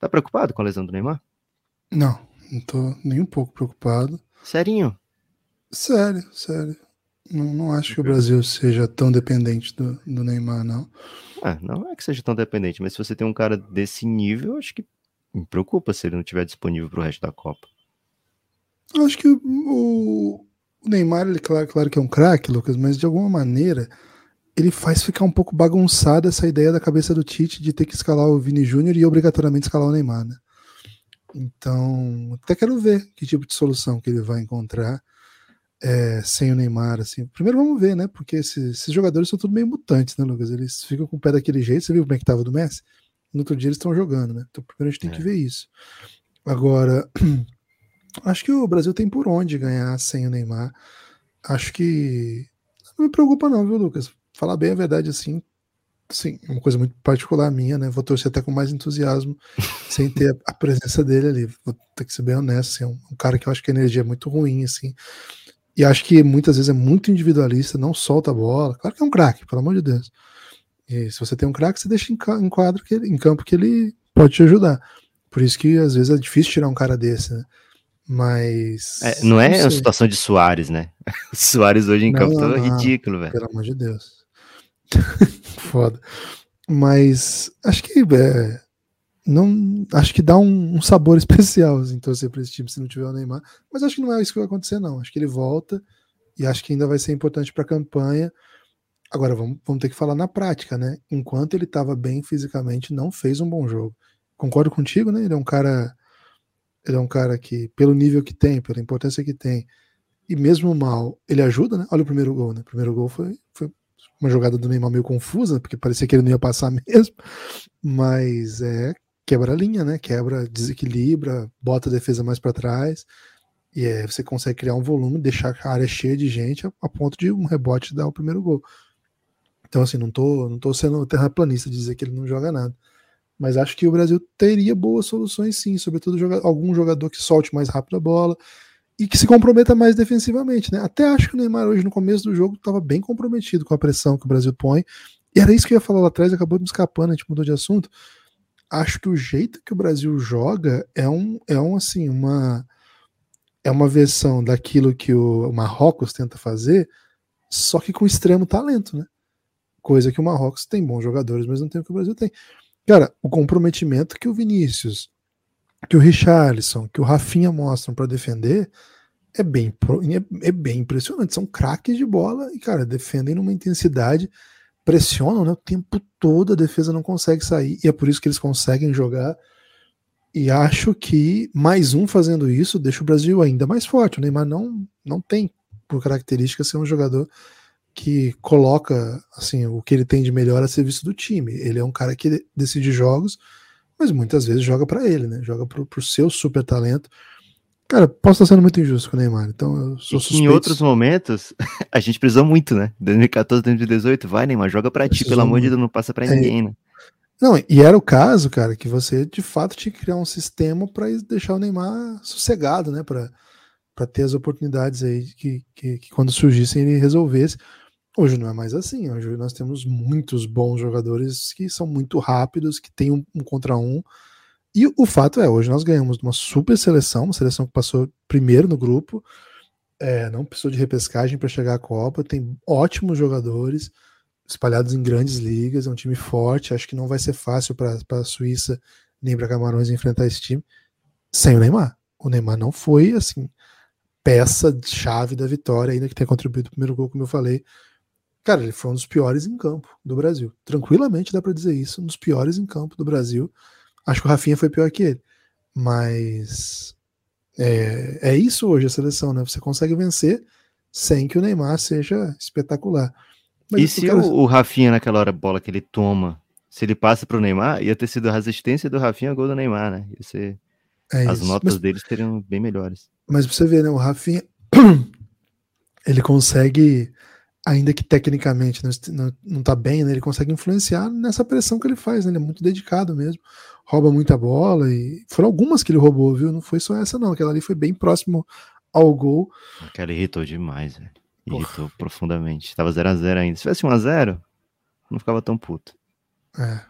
Tá preocupado com a lesão do Neymar? Não, não tô nem um pouco preocupado. Serinho? Sério, sério. Não, não acho que o Brasil seja tão dependente do, do Neymar, não. Ah, não é que seja tão dependente, mas se você tem um cara desse nível, acho que me preocupa se ele não estiver disponível pro resto da Copa. Acho que o... O Neymar, ele, claro, claro que é um craque, Lucas, mas de alguma maneira ele faz ficar um pouco bagunçada essa ideia da cabeça do Tite de ter que escalar o Vini Júnior e obrigatoriamente escalar o Neymar, né? Então, até quero ver que tipo de solução que ele vai encontrar é, sem o Neymar, assim. Primeiro vamos ver, né? Porque esses, esses jogadores são tudo meio mutantes, né, Lucas? Eles ficam com o pé daquele jeito. Você viu como é que tava do Messi? No outro dia eles estão jogando, né? Então primeiro a gente tem é. que ver isso. Agora, acho que o Brasil tem por onde ganhar sem o Neymar. Acho que... Não me preocupa não, viu, Lucas? Falar bem a verdade, assim, sim, uma coisa muito particular minha, né? Vou torcer até com mais entusiasmo sem ter a presença dele ali. Vou ter que ser bem honesto, assim, é um, um cara que eu acho que a energia é muito ruim, assim. E acho que muitas vezes é muito individualista, não solta a bola. Claro que é um craque, pelo amor de Deus. E se você tem um craque, você deixa em, ca- em, quadro que ele, em campo que ele pode te ajudar. Por isso que às vezes é difícil tirar um cara desse, né? Mas... É, não é não uma situação de Suárez, né? O Suárez hoje em não, campo não, tá não, ridículo, velho. Pelo amor de Deus. Foda. Mas acho que é, não, acho que dá um, um sabor especial assim, torcer pra esse time se não tiver o Neymar. Mas acho que não é isso que vai acontecer, não. Acho que ele volta e acho que ainda vai ser importante pra campanha. Agora vamos, vamos ter que falar na prática, né? Enquanto ele tava bem fisicamente, não fez um bom jogo. Concordo contigo, né? Ele é um cara, ele é um cara que, pelo nível que tem, pela importância que tem, e mesmo mal, ele ajuda, né? Olha o primeiro gol, né? O primeiro gol foi, foi uma jogada do Neymar meio confusa, porque parecia que ele não ia passar mesmo, mas é, quebra a linha, né? Quebra, desequilibra, bota a defesa mais para trás, e é, você consegue criar um volume, deixar a área cheia de gente a, a ponto de um rebote dar o primeiro gol. Então, assim, não tô, não tô sendo terraplanista de dizer que ele não joga nada, mas acho que o Brasil teria boas soluções sim, sobretudo joga, algum jogador que solte mais rápido a bola, e que se comprometa mais defensivamente, né? Até acho que o Neymar hoje no começo do jogo estava bem comprometido com a pressão que o Brasil põe, e era isso que eu ia falar lá atrás, acabou me escapando, a gente mudou de assunto. Acho que o jeito que o Brasil joga é um, é um assim, uma é uma versão daquilo que o Marrocos tenta fazer, só que com extremo talento, né? Coisa que o Marrocos tem bons jogadores, mas não tem o que o Brasil tem. Cara, o comprometimento que o Vinícius, que o Richarlison, que o Rafinha mostram para defender, é bem, é bem impressionante. São craques de bola e, cara, defendem numa intensidade, pressionam, né, o tempo todo, a defesa não consegue sair, e é por isso que eles conseguem jogar. E acho que mais um fazendo isso deixa o Brasil ainda mais forte. O Neymar não, não tem, por característica, ser um jogador que coloca assim, o que ele tem de melhor a serviço do time. Ele é um cara que decide jogos, mas muitas vezes joga pra ele, né? Joga pro, pro seu super talento. Cara, posso estar sendo muito injusto com o Neymar, então eu sou suspeito. Em outros momentos, a gente precisou muito, né? dois mil e catorze, dois mil e dezoito, vai, Neymar, joga pra ti, pelo amor de Deus, não passa pra é. ninguém, né? Não, e era o caso, cara, que você, de fato, tinha que criar um sistema pra deixar o Neymar sossegado, né? Pra, pra ter as oportunidades aí que, que, que quando surgissem ele resolvesse. Hoje não é mais assim, hoje nós temos muitos bons jogadores que são muito rápidos, que tem um, um contra um, e o fato é, hoje nós ganhamos uma super seleção, uma seleção que passou primeiro no grupo, é, não precisou de repescagem para chegar à Copa, tem ótimos jogadores espalhados em grandes ligas, é um time forte, acho que não vai ser fácil para a Suíça nem para Camarões enfrentar esse time sem o Neymar. O Neymar não foi, assim, peça-chave da vitória, ainda que tenha contribuído o primeiro gol, como eu falei. Cara, ele foi um dos piores em campo do Brasil. Tranquilamente dá pra dizer isso, um dos piores em campo do Brasil. Acho que o Rafinha foi pior que ele. Mas é, é isso hoje a seleção, né? Você consegue vencer sem que o Neymar seja espetacular. Mas e se cara... o Rafinha, naquela hora, bola que ele toma, se ele passa pro Neymar, ia ter sido a resistência do Rafinha ao gol do Neymar, né? Ia ser... é As isso. notas Mas... deles seriam bem melhores. Mas pra você ver, né? O Rafinha, ele consegue... ainda que tecnicamente não, não, não tá bem, né, ele consegue influenciar nessa pressão que ele faz, né, ele é muito dedicado mesmo, rouba muita bola, e foram algumas que ele roubou, viu, não foi só essa não, aquela ali foi bem próximo ao gol. Aquela irritou demais, né? Irritou Porra. profundamente, tava zero a zero ainda, se tivesse um a zero, não ficava tão puto. É,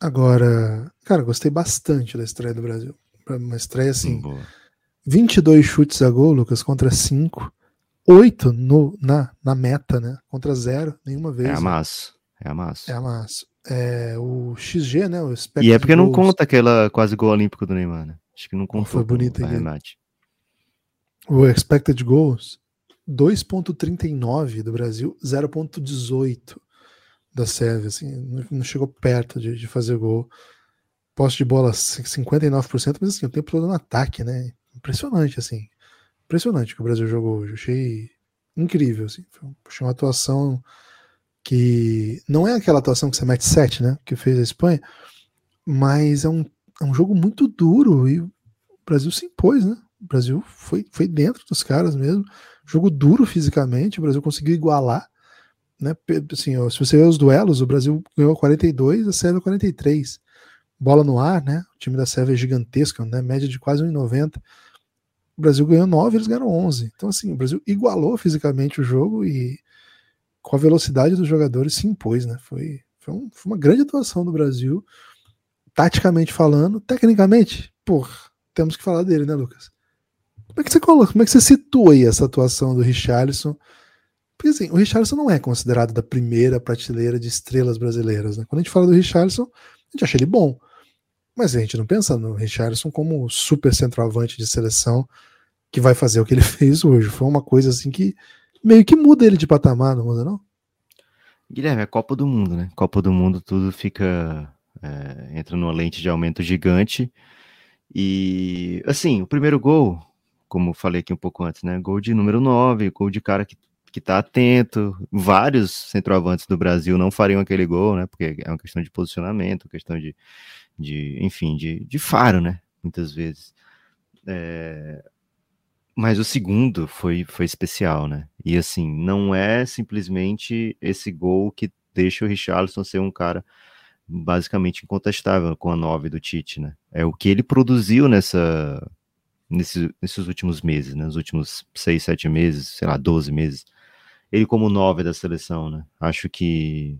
agora, cara, gostei bastante da estreia do Brasil, uma estreia assim, Boa. vinte e dois chutes a gol, Lucas, contra cinco, oito no, na, na meta, né? Contra zero, nenhuma vez. É amasso. Né? É amasso. É amasso. É, o X G, né? O e é porque gols... não conta aquela quase gol olímpico do Neymar, né? Acho que não contou. Foi bonito, hein? O expected goals, dois vírgula trinta e nove do Brasil, zero vírgula dezoito. da Sérvia, assim, não chegou perto de, de fazer gol. Posse de bola cinquenta e nove por cento, mas assim, o tempo todo no ataque, né? Impressionante, assim. Impressionante o que o Brasil jogou hoje. Eu achei incrível, assim. Foi uma atuação que não é aquela atuação que você mete sete, né? Que fez a Espanha, mas é um, é um jogo muito duro e o Brasil se impôs, né? O Brasil foi, foi dentro dos caras mesmo. Jogo duro fisicamente, o Brasil conseguiu igualar, né? Assim, ó, se você ver os duelos, o Brasil ganhou quarenta e dois, a Sérvia quarenta e três. Bola no ar, né? O time da Sérvia é gigantesco, né? Média de quase um vírgula noventa. O Brasil ganhou nove, eles ganharam onze. Então, assim, o Brasil igualou fisicamente o jogo e com a velocidade dos jogadores se impôs, né? Foi, foi, um, foi uma grande atuação do Brasil, taticamente falando. Tecnicamente, porra, temos que falar dele, né, Lucas? Como é que você coloca, como é que você situa aí essa atuação do Richarlison? Porque, assim, o Richarlison não é considerado da primeira prateleira de estrelas brasileiras, né? Quando a gente fala do Richarlison, a gente acha ele bom. Mas a gente não pensa no Richarlison como super centroavante de seleção que vai fazer o que ele fez hoje. Foi uma coisa assim que meio que muda ele de patamar, não muda, não? Guilherme, é Copa do Mundo, né? Copa do Mundo tudo fica... É, entra numa lente de aumento gigante. E, assim, o primeiro gol, como falei aqui um pouco antes, né? Gol de número nove, gol de cara que, que tá atento. Vários centroavantes do Brasil não fariam aquele gol, né? Porque é uma questão de posicionamento, questão de... De, enfim, de, de faro, né? Muitas vezes. É... Mas o segundo foi, foi especial, né? E assim, não é simplesmente esse gol que deixa o Richarlison ser um cara basicamente incontestável com a nove do Tite, né? É o que ele produziu nessa, nesse, nesses últimos meses, né? Nos últimos seis, sete meses, sei lá, doze meses. Ele como nove da seleção, né? Acho que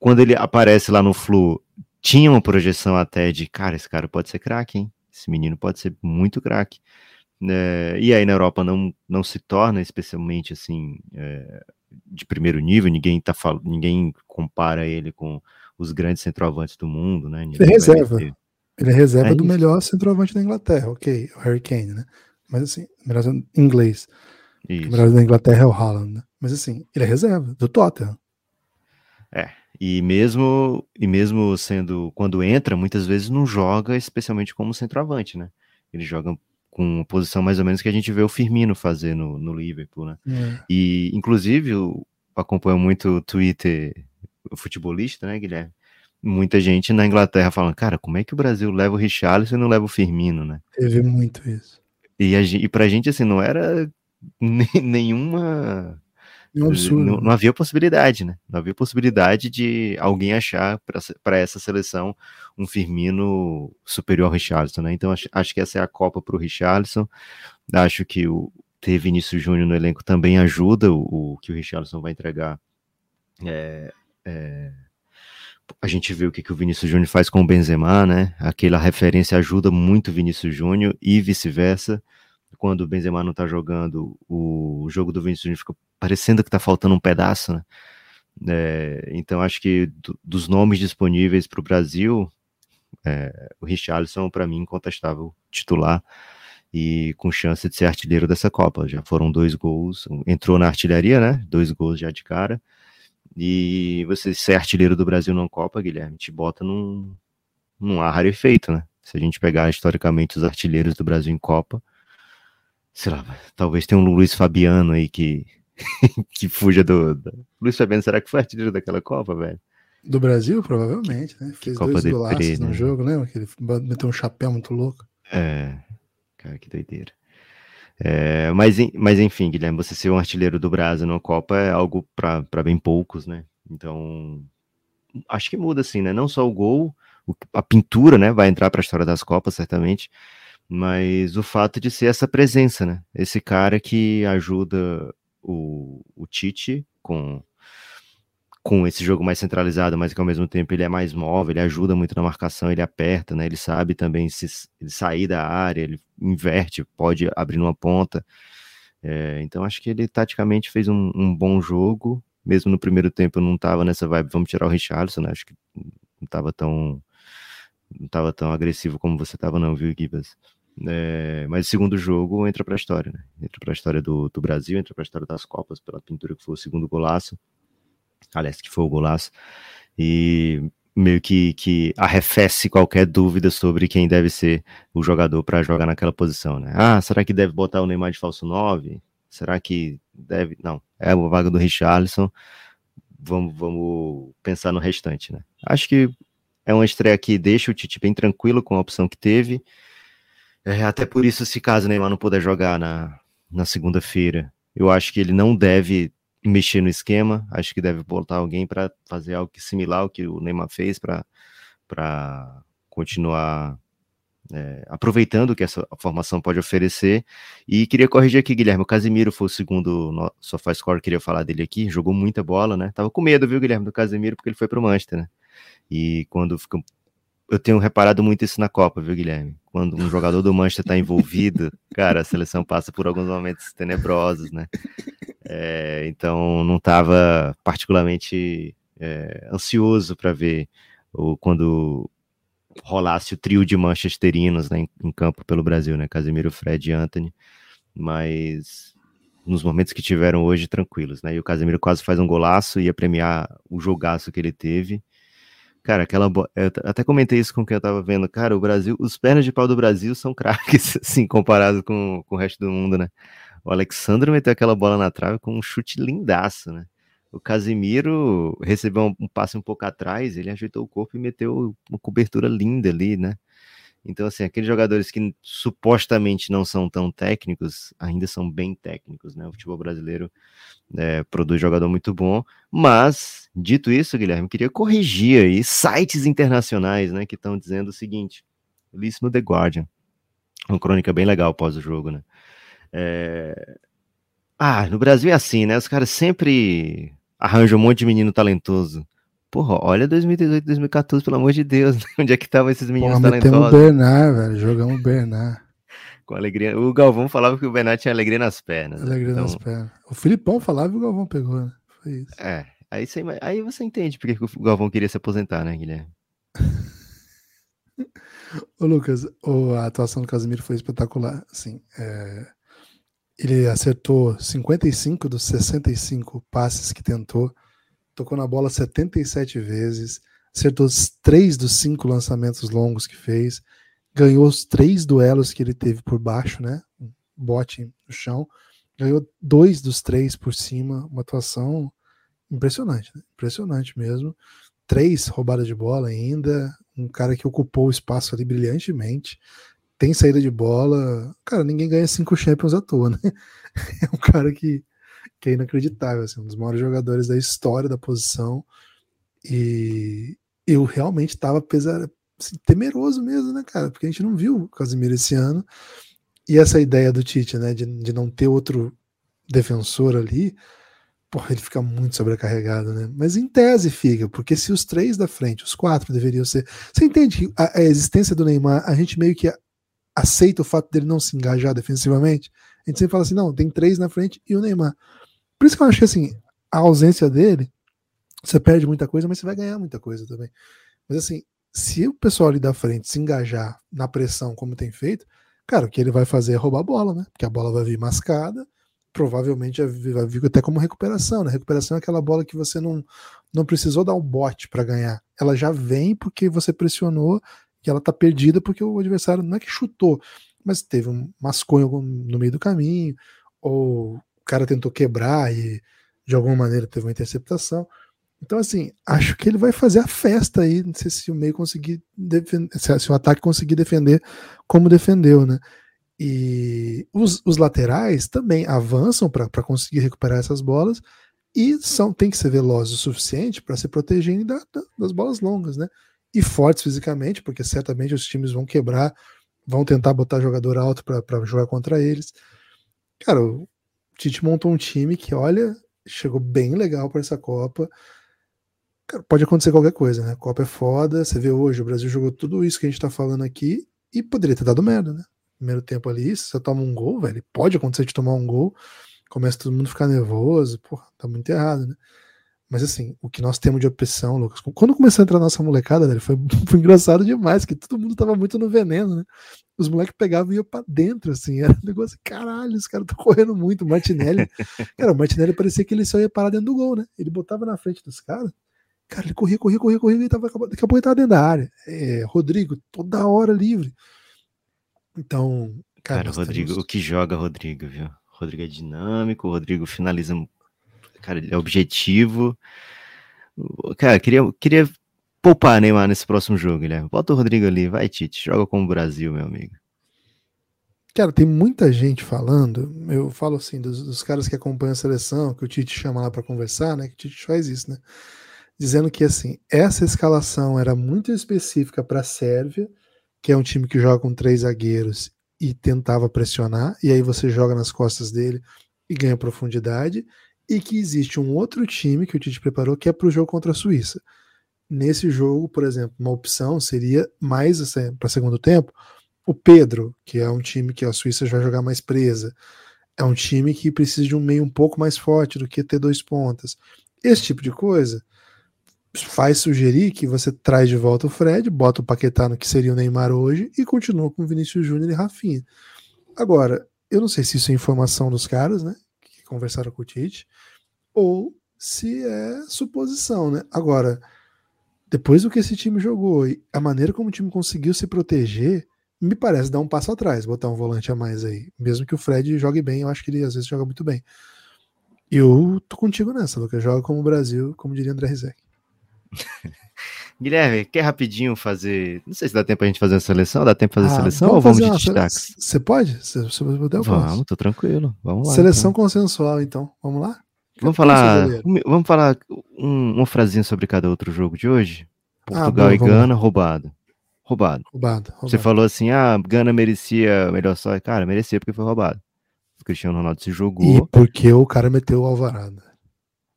quando ele aparece lá no Flu, tinha uma projeção até de, cara, esse cara pode ser craque, hein? Esse menino pode ser muito craque. É, e aí na Europa não, não se torna especialmente, assim, é, de primeiro nível, ninguém, tá, ninguém compara ele com os grandes centroavantes do mundo, né? Ninguém ele reserva. Ter... Ele é reserva é do isso. Melhor centroavante da Inglaterra, ok, o Harry Kane, né? Mas assim, o melhor inglês. Isso. O melhor da Inglaterra é o Haaland, né? Mas assim, ele é reserva do Tottenham. É. E mesmo, e mesmo sendo, quando entra, muitas vezes não joga especialmente como centroavante, né? Ele joga com uma posição mais ou menos que a gente vê o Firmino fazer no, no Liverpool, né? É. E, inclusive, eu acompanho muito o Twitter futebolista, né, Guilherme? Muita gente na Inglaterra falando, cara, como é que o Brasil leva o Richarlison e não leva o Firmino, né? Teve muito isso. E, a, e pra gente, assim, não era n- nenhuma... Não, não havia possibilidade, né? Não havia possibilidade de alguém achar para essa seleção um Firmino superior ao Richarlison, né? Então acho, acho que essa é a Copa para o Richarlison. Acho que o ter Vinícius Júnior no elenco também ajuda o, o que o Richarlison vai entregar. É, é... A gente vê o que, que o Vinícius Júnior faz com o Benzema, né? Aquela referência ajuda muito o Vinícius Júnior e vice-versa. Quando o Benzema não tá jogando, o jogo do Vinícius Júnior fica parecendo que tá faltando um pedaço, né? É, então acho que do, dos nomes disponíveis para o Brasil, é, o Richarlison, para mim, incontestável titular e com chance de ser artilheiro dessa Copa. Já foram dois gols, entrou na artilharia, né? Dois gols já de cara. E você ser artilheiro do Brasil na Copa, Guilherme, te bota num, num ar rarefeito, né? Se a gente pegar historicamente os artilheiros do Brasil em Copa, sei lá, talvez tenha um Luiz Fabiano aí que que fuja do, do... Luiz Fabiano, será que foi artilheiro daquela Copa, velho? Do Brasil, provavelmente, né? Fez Copa dois golaços no né? jogo, lembra? Que ele meteu um chapéu muito louco. É, cara, que doideira. É, mas, mas enfim, Guilherme, você ser um artilheiro do Brasil numa Copa é algo pra, pra bem poucos, né? Então, acho que muda assim, né? Não só o gol, a pintura, né? Vai entrar pra história das Copas, certamente. Mas o fato de ser essa presença, né? Esse cara que ajuda o, o Tite com, com esse jogo mais centralizado, mas que ao mesmo tempo ele é mais móvel, ele ajuda muito na marcação, ele aperta, né? Ele sabe também se, ele sair da área, ele inverte, pode abrir numa ponta. É, então acho que ele taticamente fez um, um bom jogo, mesmo no primeiro tempo eu não estava nessa vibe, vamos tirar o Richarlison, né? Acho que não estava tão, não estava tão agressivo como você estava não, viu, Gibas? É, mas o segundo jogo entra para a história, né? Entra para a história do, do Brasil, entra para a história das Copas, pela pintura que foi o segundo golaço. aliás, que foi o golaço, e meio que, que arrefece qualquer dúvida sobre quem deve ser o jogador para jogar naquela posição, né? Ah, será que deve botar o Neymar de falso nove? Será que deve... Não, é a vaga do Richarlison, vamos, vamos pensar no restante, né? Acho que é uma estreia que deixa o Tite bem tranquilo com a opção que teve, é, até por isso, se caso o Neymar não puder jogar na, na segunda-feira, eu acho que ele não deve mexer no esquema, acho que deve botar alguém para fazer algo similar ao que o Neymar fez, para continuar é, aproveitando o que essa formação pode oferecer. E queria corrigir aqui, Guilherme, o Casemiro foi o segundo no SofaScore, queria falar dele aqui, jogou muita bola, né? Tava com medo, viu, Guilherme, do Casemiro, porque ele foi pro Manchester, né? E quando fica... Eu tenho reparado muito isso na Copa, viu, Guilherme? Quando um jogador do Manchester tá envolvido, cara, a seleção passa por alguns momentos tenebrosos, né? É, então, não tava particularmente é, ansioso para ver o, quando rolasse o trio de manchesterinos, né, em, em campo pelo Brasil, né? Casemiro, Fred e Antony, mas... nos momentos que tiveram hoje, tranquilos, né? E o Casemiro quase faz um golaço, ia premiar o jogaço que ele teve. Cara, aquela... Bo... Eu até comentei isso com quem eu tava vendo. Cara, o Brasil... Os pernas de pau do Brasil são craques, assim, comparado com, com o resto do mundo, né? O Alexandre meteu aquela bola na trave com um chute lindaço, né? O Casemiro recebeu um, um passe um pouco atrás, ele ajeitou o corpo e meteu uma cobertura linda ali, né? Então, assim, aqueles jogadores que supostamente não são tão técnicos, ainda são bem técnicos, né? O futebol brasileiro é, produz jogador muito bom, mas, dito isso, Guilherme, queria corrigir aí sites internacionais, né, que estão dizendo o seguinte, li isso no The Guardian, uma crônica bem legal pós o jogo, né? É... Ah, no Brasil é assim, né? Os caras sempre arranjam um monte de menino talentoso. Porra, olha dois mil e dezoito, dois mil e catorze, pelo amor de Deus, né? Onde é que estavam esses meninos Porra, talentosos? Jogamos o Bernard, velho, jogamos o Bernard. Com alegria. O Galvão falava que o Bernard tinha alegria nas pernas. Alegria então... nas pernas. O Filipão falava e o Galvão pegou, né? Foi isso. É, aí você, aí você entende porque o Galvão queria se aposentar, né, Guilherme? Ô, Lucas, a atuação do Casemiro foi espetacular, assim, é... ele acertou cinquenta e cinco dos sessenta e cinco passes que tentou, tocou na bola setenta e sete vezes, acertou os três dos cinco lançamentos longos que fez, ganhou os três duelos que ele teve por baixo, né? Um bote no chão, ganhou dois dos três por cima, uma atuação impressionante, né? Impressionante mesmo. Três roubadas de bola ainda, um cara que ocupou o espaço ali brilhantemente, tem saída de bola, cara, ninguém ganha cinco Champions à toa, né? É um cara que que é inacreditável, assim, um dos maiores jogadores da história da posição, e eu realmente estava assim, temeroso mesmo, né, cara, porque a gente não viu o Casemiro esse ano, e essa ideia do Tite, né, de, de não ter outro defensor ali, porra, ele fica muito sobrecarregado, né, mas em tese fica, porque se os três da frente, os quatro deveriam ser, você entende que a, a existência do Neymar, a gente meio que aceita o fato dele não se engajar defensivamente, a gente sempre fala assim, não, tem três na frente e o Neymar. Por isso que eu acho que assim, a ausência dele, você perde muita coisa, mas você vai ganhar muita coisa também. Mas assim, se o pessoal ali da frente se engajar na pressão como tem feito, cara, o que ele vai fazer é roubar a bola, né? Porque a bola vai vir mascada, provavelmente vai vir até como recuperação, né? Recuperação é aquela bola que você não, não precisou dar um bote para ganhar. Ela já vem porque você pressionou e ela tá perdida porque o adversário não é que chutou, mas teve um masconho no meio do caminho, ou o cara tentou quebrar e de alguma maneira teve uma interceptação. Então, assim, acho que ele vai fazer a festa aí, não sei se o meio conseguir defender, se o ataque conseguir defender como defendeu, né? E os, os laterais também avançam para conseguir recuperar essas bolas e são, tem que ser velozes o suficiente para se protegerem da, da, das bolas longas, né? E fortes fisicamente, porque certamente os times vão quebrar, vão tentar botar jogador alto para jogar contra eles. Cara, o Tite montou um time que, olha, chegou bem legal para essa Copa. Cara, pode acontecer qualquer coisa, né? A Copa é foda, você vê hoje, o Brasil jogou tudo isso que a gente tá falando aqui e poderia ter dado merda, né? Primeiro tempo ali, se você toma um gol, velho, pode acontecer de tomar um gol, começa todo mundo a ficar nervoso, porra, tá muito errado, né? Mas assim, o que nós temos de opção, Lucas, quando começou a entrar a nossa molecada, velho, foi, foi engraçado demais, que todo mundo tava muito no veneno, né? Os moleques pegavam e iam pra dentro, assim, era um negócio, caralho, os caras estão correndo muito. O Martinelli, cara, o Martinelli parecia que ele só ia parar dentro do gol, né? Ele botava na frente dos caras, cara, ele corria, corria, corria, corria, e tava, daqui a pouco ele tava dentro da área. É, Rodrigo, toda hora livre. Então, cara... Cara, o Rodrigo, temos... o que joga Rodrigo, viu? Rodrigo é dinâmico, o Rodrigo finaliza... Cara, ele é objetivo. Cara, queria, queria poupar Neymar nesse próximo jogo, Guilherme. Bota o Rodrigo ali, vai, Tite, joga com o Brasil, meu amigo. Cara, tem muita gente falando, eu falo assim, dos, dos caras que acompanham a seleção, que o Tite chama lá pra conversar, né, que o Tite faz isso, né, dizendo que, assim, essa escalação era muito específica pra Sérvia, que é um time que joga com três zagueiros e tentava pressionar, e aí você joga nas costas dele e ganha profundidade, e que existe um outro time que o Tite preparou que é para o jogo contra a Suíça. Nesse jogo, por exemplo, uma opção seria mais assim, para segundo tempo, o Pedro, que é um time que a Suíça vai jogar mais presa. É um time que precisa de um meio um pouco mais forte do que ter dois pontas. Esse tipo de coisa faz sugerir que você traz de volta o Fred, bota o Paquetá no que seria o Neymar hoje e continua com o Vinícius Júnior e Rafinha. Agora, eu não sei se isso é informação dos caras, né? Conversaram com o Tite, ou se é suposição, né? Agora, depois do que esse time jogou e a maneira como o time conseguiu se proteger, me parece dar um passo atrás, botar um volante a mais aí. Mesmo que o Fred jogue bem, eu acho que ele às vezes joga muito bem. Eu tô contigo nessa, Lucas. Joga como o Brasil, como diria André Rizek. Guilherme, quer rapidinho fazer... Não sei se dá tempo a gente fazer a seleção, dá tempo pra fazer a ah, seleção vamos ou vamos de destaques? Você pode? Cê, cê puder, vamos, tô tranquilo. Vamos lá. Seleção então. Consensual, então. Vamos lá? Vamos falar, vamos falar um, uma frasinha sobre cada outro jogo de hoje? Portugal ah, bom, e Gana, roubado. roubado. Roubado. Roubado. Você falou assim, ah, Gana merecia melhor só. Cara, merecia porque foi roubado. O Cristiano Ronaldo se jogou. E porque o cara meteu o Alvarado.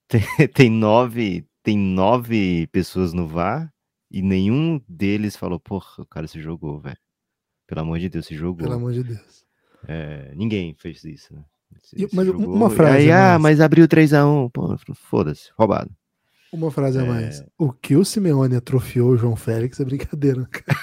Tem, tem nove... Tem nove pessoas no V A R e nenhum deles falou, porra, o cara se jogou, velho. Pelo amor de Deus, se jogou. Pelo amor de Deus. É, ninguém fez isso, né? Se, e, se mas jogou, uma frase aí, mais. Ah, mas abriu três a um. Pô, foda-se, roubado. Uma frase a é... mais. O que o Simeone atrofiou o João Félix é brincadeira, cara.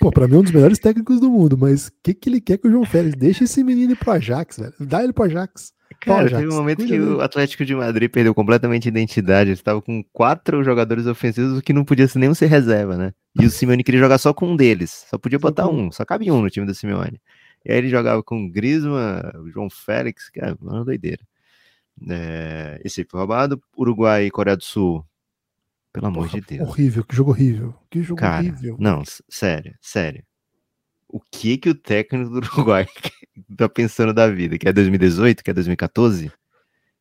Pô, pra mim é um dos melhores técnicos do mundo, mas o que, que ele quer que o João Félix deixe esse menino ir pro Ajax, velho? Dá ele pro Ajax. Cara, teve um momento que o Atlético de Madrid perdeu completamente a identidade. Eles estavam com quatro jogadores ofensivos, o que não podia ser nenhum ser reserva, né? E o Simeone queria jogar só com um deles. Só podia botar um, só cabia um no time do Simeone. E aí ele jogava com o Griezmann, o João Félix, cara, uma doideira. É... Esse aí foi roubado. Uruguai e Coreia do Sul. Pelo amor Porra, de Deus. Horrível, que jogo horrível. Que jogo cara, horrível. Não, sério, sério. O que que o técnico do Uruguai tá pensando da vida? Que é dois mil e dezoito? Que é dois mil e quatorze?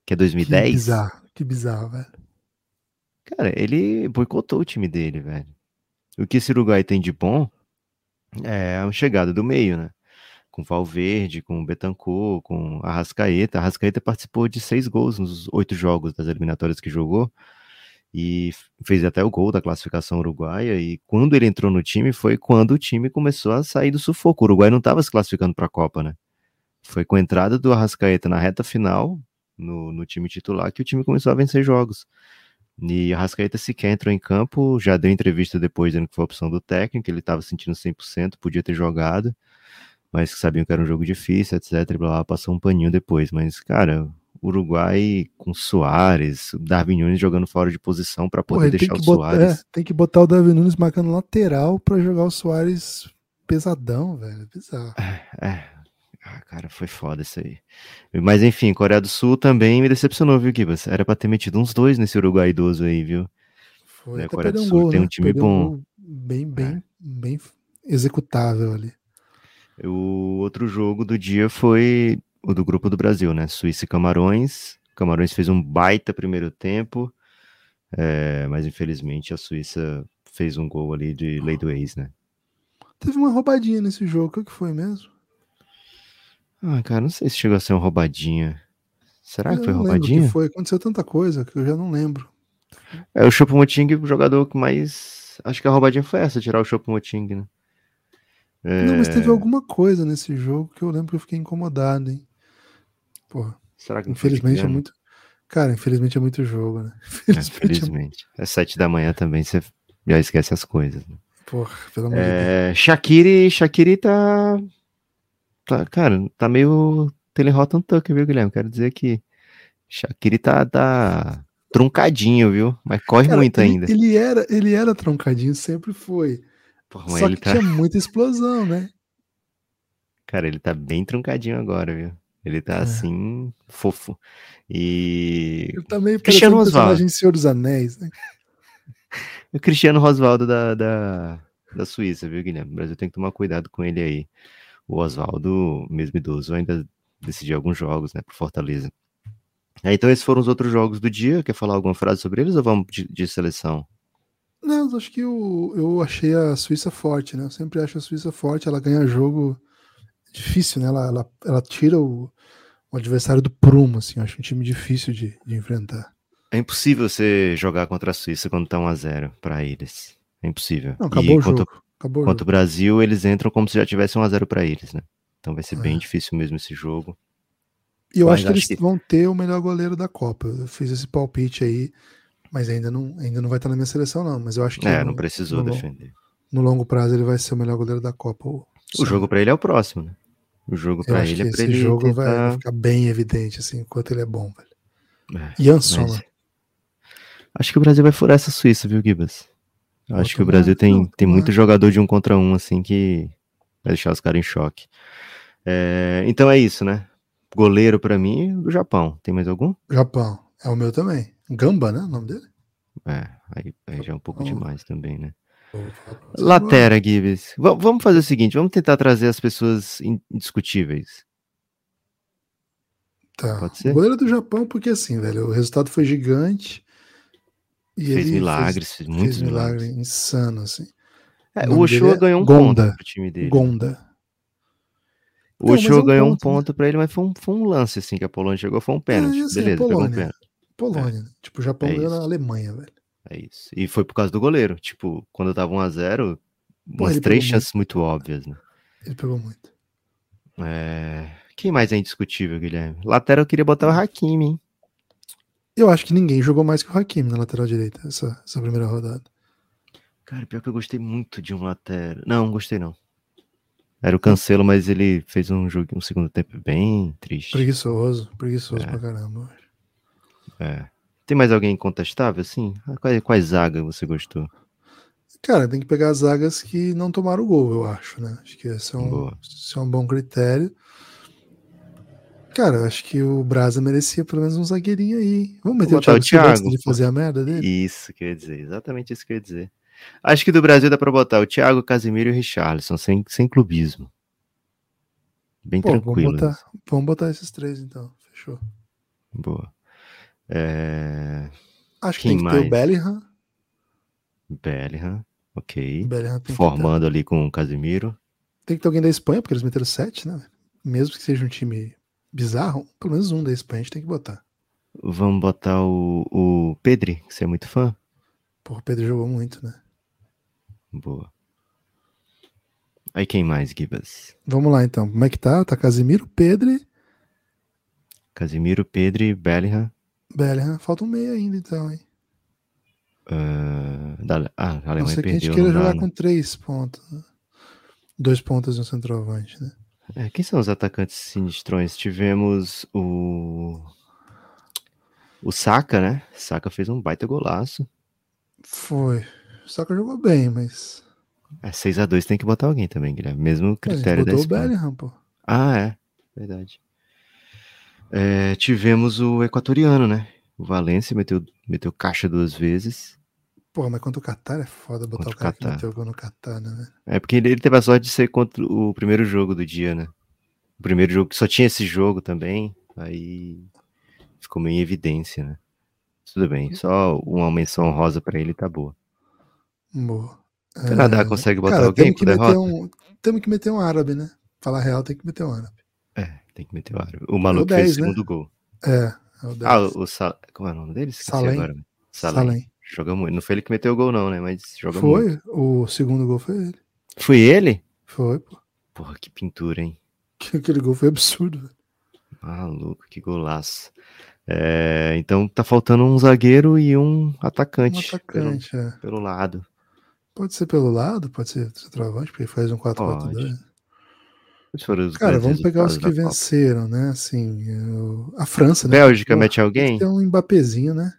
Que é dois mil e dez? Que bizarro, que bizarro, velho. Cara, ele boicotou o time dele, velho. O que esse Uruguai tem de bom é a chegada do meio, né? Com o Valverde, com o Betancur, com a Arrascaeta. A Arrascaeta participou de seis gols nos oito jogos das eliminatórias que jogou. E fez até o gol da classificação uruguaia, e quando ele entrou no time, foi quando o time começou a sair do sufoco. O Uruguai não estava se classificando para a Copa, né? Foi com a entrada do Arrascaeta na reta final, no, no time titular, que o time começou a vencer jogos. E o Arrascaeta sequer entrou em campo, já deu entrevista depois, dizendo que foi a opção do técnico, ele estava sentindo cem por cento, podia ter jogado, mas que sabiam que era um jogo difícil, etcétera. E blá, blá, passou um paninho depois, mas, cara... Uruguai com Soares, o Darwin Nunes jogando fora de posição para poder Porra, deixar o botar, Soares. É, tem que botar o Darwin Nunes marcando lateral para jogar o Soares pesadão, velho. Bizarro. É, é. Ah, cara, foi foda isso aí. Mas enfim, Coreia do Sul também me decepcionou, viu, Gibas? Era para ter metido uns dois nesse Uruguai idoso aí, viu? Foi, né? Coreia do Sul um gol, tem um né? time perdeu bom. Um bem, bem, é. bem executável ali. O outro jogo do dia foi. O do grupo do Brasil, né? Suíça e Camarões. Camarões fez um baita primeiro tempo, é, mas infelizmente a Suíça fez um gol ali de lei do ex, né? Teve uma roubadinha nesse jogo, o que foi mesmo? Ah, cara, não sei se chegou a ser uma roubadinha. Será eu que foi roubadinha? Que foi. Aconteceu tanta coisa que eu já não lembro. É, o Choupo-Moting, o jogador que mais... Acho que a roubadinha foi essa, tirar o Choupo-Moting, né? É... Não, mas teve alguma coisa nesse jogo que eu lembro que eu fiquei incomodado, hein? Porra, será que infelizmente é muito Cara, infelizmente é muito jogo, né? Infelizmente. É, infelizmente. É... é sete da manhã também, você já esquece as coisas. Né? Porra, pelo amor é... de Deus. Shaqiri, Shaqiri tá... tá... Cara, tá meio Telerotan Tucker, viu, Guilherme? Quero dizer que Shaqiri tá... tá... truncadinho, viu? Mas corre cara, muito ele, ainda. Ele era, ele era truncadinho, sempre foi. Porra, só que tá... tinha muita explosão, né? Cara, ele tá bem truncadinho agora, viu? Ele tá é. assim, fofo. E... ele tá meio Cristiano Osvaldo. O Senhor dos Anéis, né? O Cristiano Osvaldo da, da, da Suíça, viu, Guilherme? O Brasil tem que tomar cuidado com ele aí. O Osvaldo, mesmo idoso, ainda decidiu alguns jogos, né, pro Fortaleza. Então esses foram os outros jogos do dia. Quer falar alguma frase sobre eles ou vamos de, de seleção? Não, acho que eu, eu achei a Suíça forte, né? Eu sempre acho a Suíça forte, ela ganha jogo difícil, né? Ela, ela, ela tira o, o adversário do prumo, assim. Eu acho um time difícil de, de enfrentar. É impossível você jogar contra a Suíça quando tá um a zero pra eles. É impossível. Não, acabou e o jogo. Quanto, acabou quanto o jogo. O Brasil, eles entram como se já tivesse um a zero pra eles, né? Então vai ser é. bem difícil mesmo esse jogo. E eu mas acho que eles acho que... vão ter o melhor goleiro da Copa. Eu fiz esse palpite aí, mas ainda não, ainda não vai estar na minha seleção, não. Mas eu acho que... É, no, não precisou no defender. No longo prazo ele vai ser o melhor goleiro da Copa. O Sim. jogo pra ele é o próximo, né? O jogo eu pra acho ele é pra esse ele jogo tentar... vai ficar bem evidente, assim, o quanto ele é bom, velho. É, Jansson. Mas... acho que o Brasil vai furar essa Suíça, viu, Gibas? Eu acho que o Brasil tem, não, tem não. muito jogador de um contra um, assim, que vai deixar os caras em choque. É... Então é isso, né? Goleiro pra mim do Japão. Tem mais algum? Japão. É o meu também. Gamba, né? O nome dele? É, aí, aí já é um pouco oh. demais também, né? Oh. Latera, Gibbs. V- vamos fazer o seguinte, vamos tentar trazer as pessoas indiscutíveis. Tá. Pode ser? Goleiro do Japão, porque assim, velho, o resultado foi gigante. E fez milagres, fez, fez muitos fez milagres. milagre insano, assim. É, o, o Ochoa ganhou um Gonda. ponto pro time dele. Gonda. O Ochoa ganhou um ponto, né? Pra ele, mas foi um, foi um lance, assim, que a Polônia chegou, foi um pênalti. É, assim, beleza, Polônia, pegou um pênalti. Polônia, é. Tipo, o Japão ganhou na Alemanha, velho. É isso. E foi por causa do goleiro. Tipo, quando eu tava um a zero, Pô, umas três chances muito. muito óbvias, né? Ele pegou muito. É... Quem mais é indiscutível, Guilherme? Lateral eu queria botar o Hakimi, hein? Eu acho que ninguém jogou mais que o Hakimi na lateral direita, essa, essa primeira rodada. Cara, pior que eu gostei muito de um lateral. Não, não gostei não. Era o Cancelo, mas ele fez um jogo, um segundo tempo bem triste. Preguiçoso, preguiçoso é. pra caramba. É. Tem mais alguém incontestável, assim? Quais, quais zagas você gostou? Cara, tem que pegar as zagas que não tomaram o gol, eu acho, né? Acho que esse é um, Boa. esse é um bom critério. Cara, acho que o Brasa merecia pelo menos um zagueirinho aí. Vamos meter Vou o Thiago, o Thiago antes de fazer a merda dele? Isso que eu ia dizer, exatamente isso que eu ia dizer. Acho que do Brasil dá pra botar o Thiago, Casemiro e o Richarlison, sem, sem clubismo. Bem Pô, tranquilo. Vamos botar, vamos botar esses três, então. Fechou. Boa. É... Acho que Quem tem que mais? ter o Bellingham. Bellingham, ok. Bellingham Formando ali com o Casemiro. Tem que ter alguém da Espanha, porque eles meteram sete, né? Mesmo que seja um time bizarro, pelo menos um da Espanha a gente tem que botar. Vamos botar o, o Pedri, que você é muito fã. Porra, o Pedro jogou muito, né? Boa. Aí quem mais, Gibas? Vamos lá, então. Como é que tá? Tá Casemiro, Pedri... Casemiro, Pedri, Bellingham... Bellingham. Falta um meio ainda, então, hein? Uh, da... Ah, a Alemanha perdeu. Não sei que a gente queira jogar dá, com né? três pontos. Dois pontos no centroavante, né? É, quem são os atacantes sinistrões? Tivemos o... O Saka, né? Saka fez um baita golaço. Foi. Só que jogou bem, mas... É, seis a dois tem que botar alguém também, Guilherme. Mesmo critério é, da Espanha. Botou o Bellingham, pô. Ah, é. Verdade. É, tivemos o equatoriano, né? O Valencia meteu, meteu caixa duas vezes. Pô, mas contra o Catar é foda botar contra o cara Catar. que meteu gol no Catar, né? Velho? É, porque ele teve a sorte de ser contra o primeiro jogo do dia, né? O primeiro jogo que só tinha esse jogo também. Aí ficou meio em evidência, né? Tudo bem, só uma menção honrosa pra ele tá boa. Boa. O Canadá é... consegue botar Cara, alguém pro derrota? Um... Temos que meter um árabe, né? Falar real, tem que meter um árabe. É, tem que meter um árabe. O maluco dez, fez o segundo né? gol. É, é o dez. Ah, o Sal... Como é o nome dele? Esqueci agora. Salem. Joga muito. Não foi ele que meteu o gol não, né? Mas joga foi. muito. Foi, o segundo gol foi ele. Foi ele? Foi, pô. Porra, que pintura, hein? Aquele gol foi absurdo, velho. Maluco, que golaço. É, então tá faltando um zagueiro e um atacante, um atacante pelo, é. pelo lado. Pode ser pelo lado, pode ser centroavante, porque faz um quatro quatro dois. Cara, vamos pegar os que venceram, Copa, né? Assim, eu... a França, né? Bélgica, porra, mete alguém? Tem um Mbappézinho, né?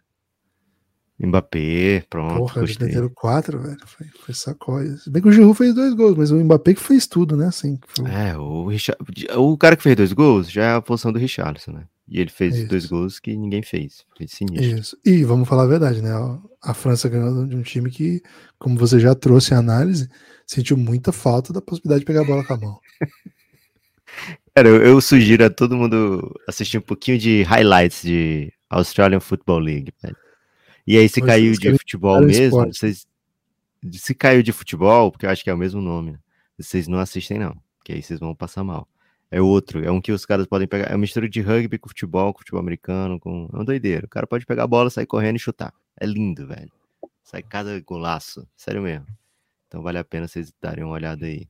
Mbappé, pronto. Porra, eles meteram quatro, velho. Foi, foi sacóia. Se bem que o Giroud fez dois gols, mas o Mbappé que fez tudo, né? Assim, foi... É, o, Richard... o cara que fez dois gols já é a função do Richarlison, né? E ele fez Isso. dois gols que ninguém fez. Foi sinistro. Isso. E vamos falar a verdade, né? A França ganhou de um time que, como você já trouxe a análise, sentiu muita falta da possibilidade de pegar a bola com a mão. Cara, eu sugiro a todo mundo assistir um pouquinho de highlights de Australian Football League, velho. E aí se Hoje caiu de futebol mesmo, vocês... se caiu de futebol, porque eu acho que é o mesmo nome, né? Vocês não assistem não, porque aí vocês vão passar mal. É outro, é um que os caras podem pegar, é uma mistura de rugby com futebol, com futebol americano, com... é um doideiro. O cara pode pegar a bola, sair correndo e chutar. É lindo, velho. Sai cada golaço, sério mesmo. Então vale a pena vocês darem uma olhada aí.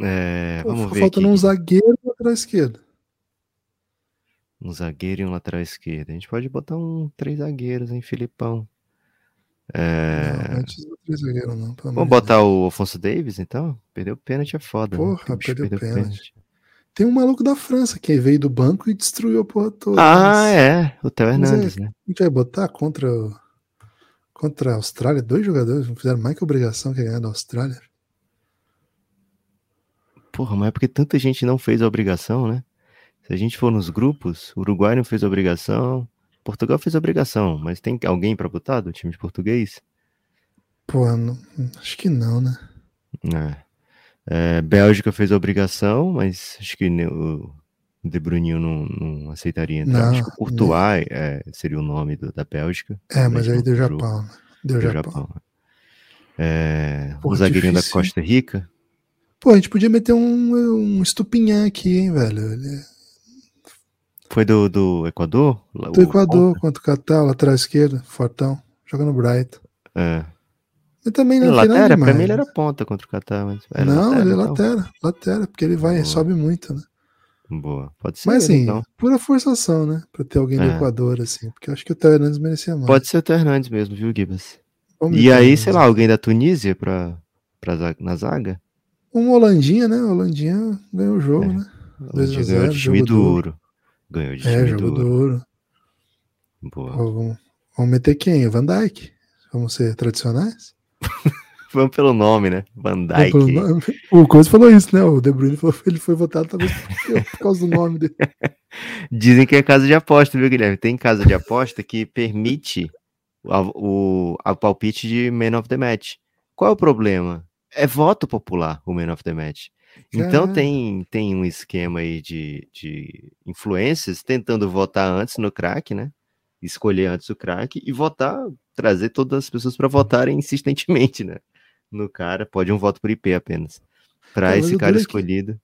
É, vamos Pô, ver faltando aqui. um zagueiro e um lateral esquerdo. Um zagueiro e um lateral esquerdo. A gente pode botar um três zagueiros, hein, Filipão? É... Não, antes do três zagueiro, não. Vamos botar Deus. o Afonso Davies, então? Perdeu o pênalti, é foda. Porra, né? perdeu o pênalti. pênalti. Tem um maluco da França que veio do banco e destruiu a porra toda. Ah, mas... é. O Theo Hernandes, é, né? A gente vai botar contra, contra a Austrália, dois jogadores não fizeram mais que obrigação que ganhar da Austrália. Porra, mas é porque tanta gente não fez a obrigação, né? Se a gente for nos grupos, o Uruguai não fez a obrigação, Portugal fez a obrigação, mas tem alguém pra botar do time de português? Porra, não, acho que não, né? É. É, Bélgica fez a obrigação, mas acho que o De Bruyne não, não aceitaria entrar. Não, acho que o Courtois é, seria o nome do, da Bélgica. É, mas aí deu Japão, né? Deu Japão. É, o zagueirinho da Costa Rica. Pô, a gente podia meter um, um estupinhã aqui, hein, velho? Ele... Foi do, do Equador? Do o... Equador, contra o Catar, lateral esquerdo, fortão, joga no Brighton. É. Ele também não lateral, demais, pra mim ele era ponta contra o Catar, mas... Não, lateral, ele é lateral, lateral, porque ele vai, Boa. sobe muito, né? Boa, pode ser. Mas ele, assim, então. pura forçação, né? Pra ter alguém é. do Equador, assim, porque eu acho que o Theo Hernandes merecia mais. Pode ser o Theo Hernandes mesmo, viu, Gibas? E aí, sei lá, alguém da Tunísia pra, pra zaga, na zaga? Um Holandinha, né? O Holandinha ganhou o jogo, é. né? Holandinha ganhou de time do ouro. Ganhou de time é, jogo do ouro. Boa. Pô, vamos, vamos meter quem? Van Dijk? Vamos ser tradicionais? Vamos pelo nome, né? Van Dijk. Nome. O Coisa falou isso, né? O De Bruyne falou que ele foi votado talvez por causa do nome dele. Dizem que é casa de aposta, viu, Guilherme? Tem casa de aposta que permite o, o a palpite de Man of the Match. Qual é o problema? É voto popular o Man of the Match. Caramba. Então tem, tem um esquema aí de, de influencers tentando votar antes no craque, né? Escolher antes o craque e votar, trazer todas as pessoas para votarem insistentemente, né? No cara, pode um voto por I P apenas. Para esse cara escolhido.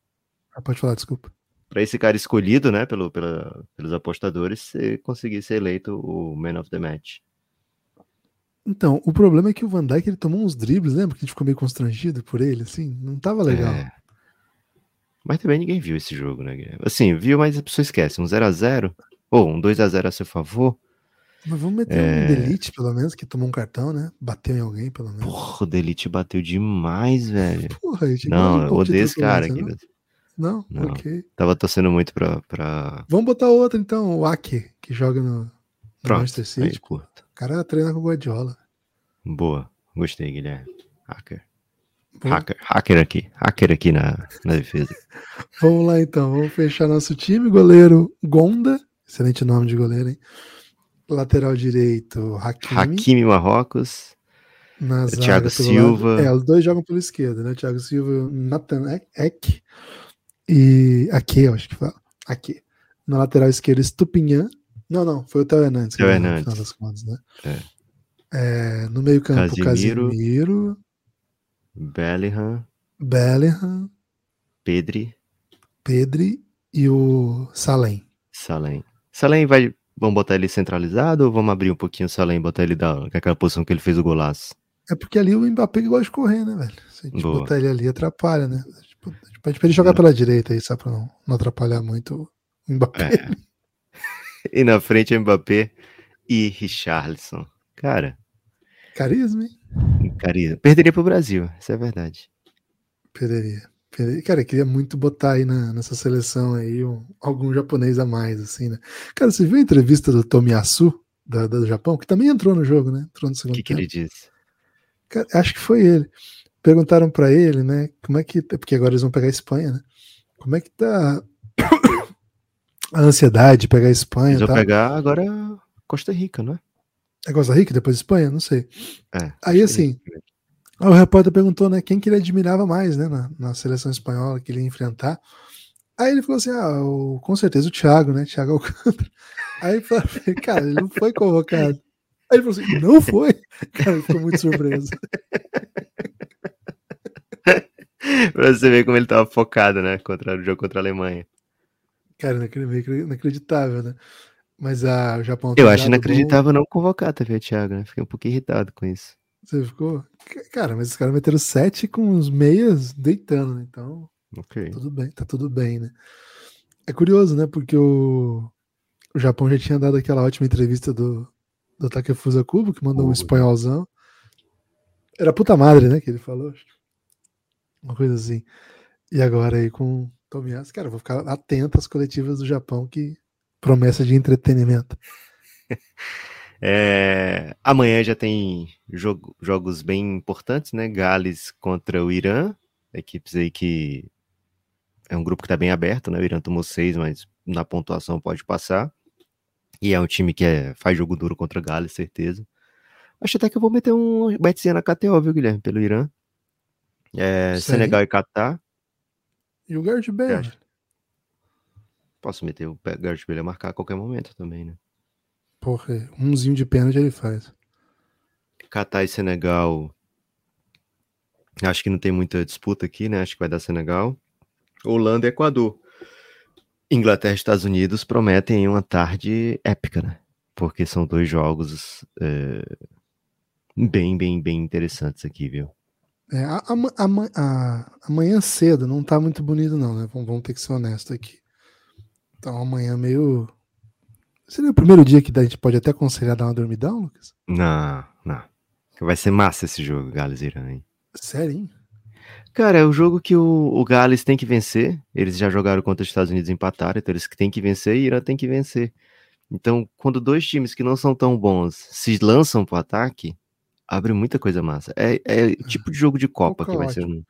Ah, pode falar, desculpa. Para esse cara escolhido, né, pelo, pela, pelos apostadores, conseguir ser eleito o Man of the Match. Então, o problema é que o Van Dijk, ele tomou uns dribles, lembra? Que a gente ficou meio constrangido por ele, assim? Não tava legal. É. Mas também ninguém viu esse jogo, né, Guilherme? Assim, viu, mas a pessoa esquece. Um zero a zero, ou um dois a zero a seu favor. Mas vamos meter é... um Delite, pelo menos, que tomou um cartão, né? Bateu em alguém, pelo menos. Porra, o Delite bateu demais, velho. Porra, gente. Não, eu odeio esse cara, Guilherme. Não? não? Ok. Tava torcendo muito pra... pra... Vamos botar outro, então, o Ake, que joga no... Pronto, Manchester City. Aí, curto. O cara treina com o Guardiola. Boa, gostei, Guilherme. Hacker. Bom. Hacker hacker aqui, hacker aqui na, na defesa. Vamos lá, então, vamos fechar nosso time. Goleiro Gonda, excelente nome de goleiro, hein? Lateral direito, Hakimi. Hakimi, Marrocos. Na zaga, Thiago Silva. Lado. É, os dois jogam pela esquerda, né? Thiago Silva, Nathan Ek. E aqui, eu acho que fala. Aqui. Na lateral esquerda, Estupinhã. Não, não, foi o Theo Hernandes. Theo Hernandes. No final das contas, né? É. É, no meio campo, Casemiro, Casemiro Bellingham, Bellingham, Pedri, Pedri e o Salem. Salem. Salem vai, vamos botar ele centralizado ou vamos abrir um pouquinho o Salem e botar ele da aquela posição que ele fez o golaço? É porque ali o Mbappé gosta de correr, né, velho? Se a gente Boa. botar ele ali atrapalha, né? Tipo, a gente pode ele jogar é. pela direita aí, só pra não, não atrapalhar muito o Mbappé. É. E na frente, Mbappé e Richarlison. Cara. Carisma, hein? Carisma. Perderia pro Brasil, isso é verdade. Perderia. perderia. Cara, eu queria muito botar aí na, nessa seleção aí um, algum japonês a mais, assim, né? Cara, você viu a entrevista do Tomiyasu, da, da, do Japão, que também entrou no jogo, né? Entrou no segundo tempo. O que ele disse? Cara, acho que foi ele. Perguntaram pra ele, né? Como é que. Porque agora eles vão pegar a Espanha, né? Como é que tá a ansiedade de pegar a Espanha? Eles vão pegar agora Costa Rica, não é? É Costa Rica, depois Espanha? Não sei. É, aí assim, aí o repórter perguntou, né, quem que ele admirava mais, né, na, na seleção espanhola que ele ia enfrentar. Aí ele falou assim, ah, o, com certeza o Thiago, né, Thiago Alcântara. Aí falei, cara, ele não foi convocado. Aí ele falou assim, não foi? Cara, ficou muito surpreso. Pra você ver como ele tava focado, né, contra o jogo contra a Alemanha. Cara, inacreditável, né? Mas a, o Japão... Eu acho inacreditável bom. Não convocar, tá vendo, Thiago? Né? Fiquei um pouquinho irritado com isso. Você ficou? Cara, mas os caras meteram sete com os meias deitando, né? Então, okay. Tudo bem, tá tudo bem, né? É curioso, né? Porque o, o Japão já tinha dado aquela ótima entrevista do, do Takefusa Kubo, que mandou oh. um espanholzão. Era puta madre, né? Que ele falou. Uma coisa assim. E agora aí com... Tomiás, cara, eu vou ficar atento às coletivas do Japão, que promessa de entretenimento. É, amanhã já tem jogo, jogos bem importantes, né? Gales contra o Irã, equipes aí que é um grupo que tá bem aberto, né? O Irã tomou seis, mas na pontuação pode passar. E é um time que é, faz jogo duro contra o Gales, certeza. Acho até que eu vou meter um betzinho na K T O, viu, Guilherme? Pelo Irã. É, Senegal e Catar. E o Gareth Bale. Posso meter o Gareth Bale a marcar a qualquer momento também, né? Porra, umzinho de pênalti ele faz. Catar e Senegal. Acho que não tem muita disputa aqui, né? Acho que vai dar Senegal. Holanda e Equador. Inglaterra e Estados Unidos prometem uma tarde épica, né? Porque são dois jogos é... bem, bem, bem interessantes aqui, viu? É, a, a, a, amanhã cedo não tá muito bonito não, né? Vamos, vamos ter que ser honesto aqui. Então amanhã meio... Seria o primeiro dia que a gente pode até aconselhar dar uma dormidão, Lucas? Não, não. Vai ser massa esse jogo, Gales e Irã, hein? Sério, hein? Cara, é o jogo que o, o Gales tem que vencer. Eles já jogaram contra os Estados Unidos e empataram, então eles têm que vencer e Irã tem que vencer. Então, quando dois times que não são tão bons se lançam pro ataque... Abre muita coisa massa. É, é tipo de jogo de Copa um que vai ser. Um,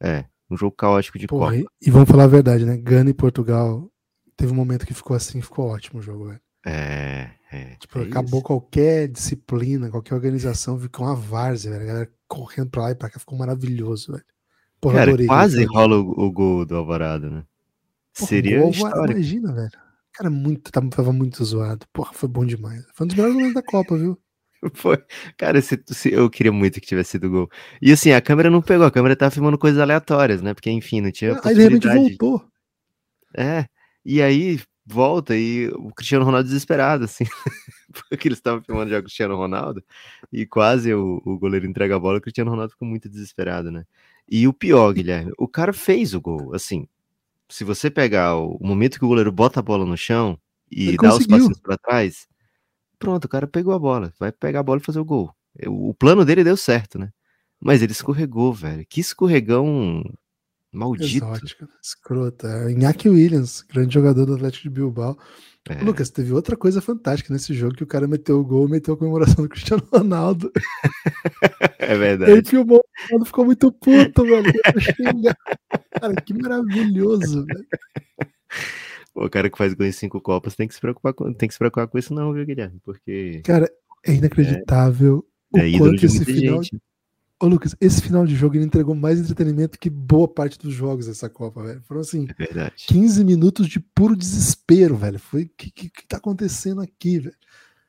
é, um jogo caótico de Porra, Copa. E, e vamos falar a verdade, né? Gana e Portugal teve um momento que ficou assim, ficou ótimo o jogo, velho. É, é. Tipo, é acabou isso. Qualquer disciplina, qualquer organização, ficou uma várzea, velho. A galera correndo pra lá e pra cá, ficou maravilhoso, velho. Porra, cara, adorei, quase velho. Rola o, o gol do Alvarado, né? Porra, seria gol, histórico. Imagina, velho. Cara, muito, tava, tava muito zoado. Porra, foi bom demais. Foi um dos melhores momentos da Copa, viu? Foi. Cara, se, se, eu queria muito que tivesse sido gol. E assim, a câmera não pegou, a câmera tava filmando coisas aleatórias, né? Porque, enfim, não tinha ah, possibilidade. Aí, de repente, voltou. É, e aí volta e o Cristiano Ronaldo desesperado, assim. Porque eles estavam filmando já o Cristiano Ronaldo e quase o, o goleiro entrega a bola, o Cristiano Ronaldo ficou muito desesperado, né? E o pior, Guilherme, o cara fez o gol, assim. Se você pegar o, o momento que o goleiro bota a bola no chão e Ele dá conseguiu. Os passinhos pra trás... Pronto, o cara pegou a bola, vai pegar a bola e fazer o gol. O plano dele deu certo, né? Mas ele escorregou, velho. Que escorregão maldito. Exótica, escrota. Iñaki Williams, grande jogador do Atlético de Bilbao. É. Lucas, teve outra coisa fantástica nesse jogo, que o cara meteu o gol, meteu a comemoração do Cristiano Ronaldo. É verdade. Ele filmou, o Ronaldo ficou muito puto, velho. Cara, que maravilhoso, velho. O cara que faz gol em cinco copas tem que se preocupar com, tem que se preocupar com isso não, viu, Guilherme? Porque... Cara, é inacreditável é, o é quanto esse final... Gente. Ô, Lucas, esse final de jogo ele entregou mais entretenimento que boa parte dos jogos dessa Copa, velho. Foram, assim, é quinze minutos de puro desespero, velho. Foi o que, que, que tá acontecendo aqui, velho?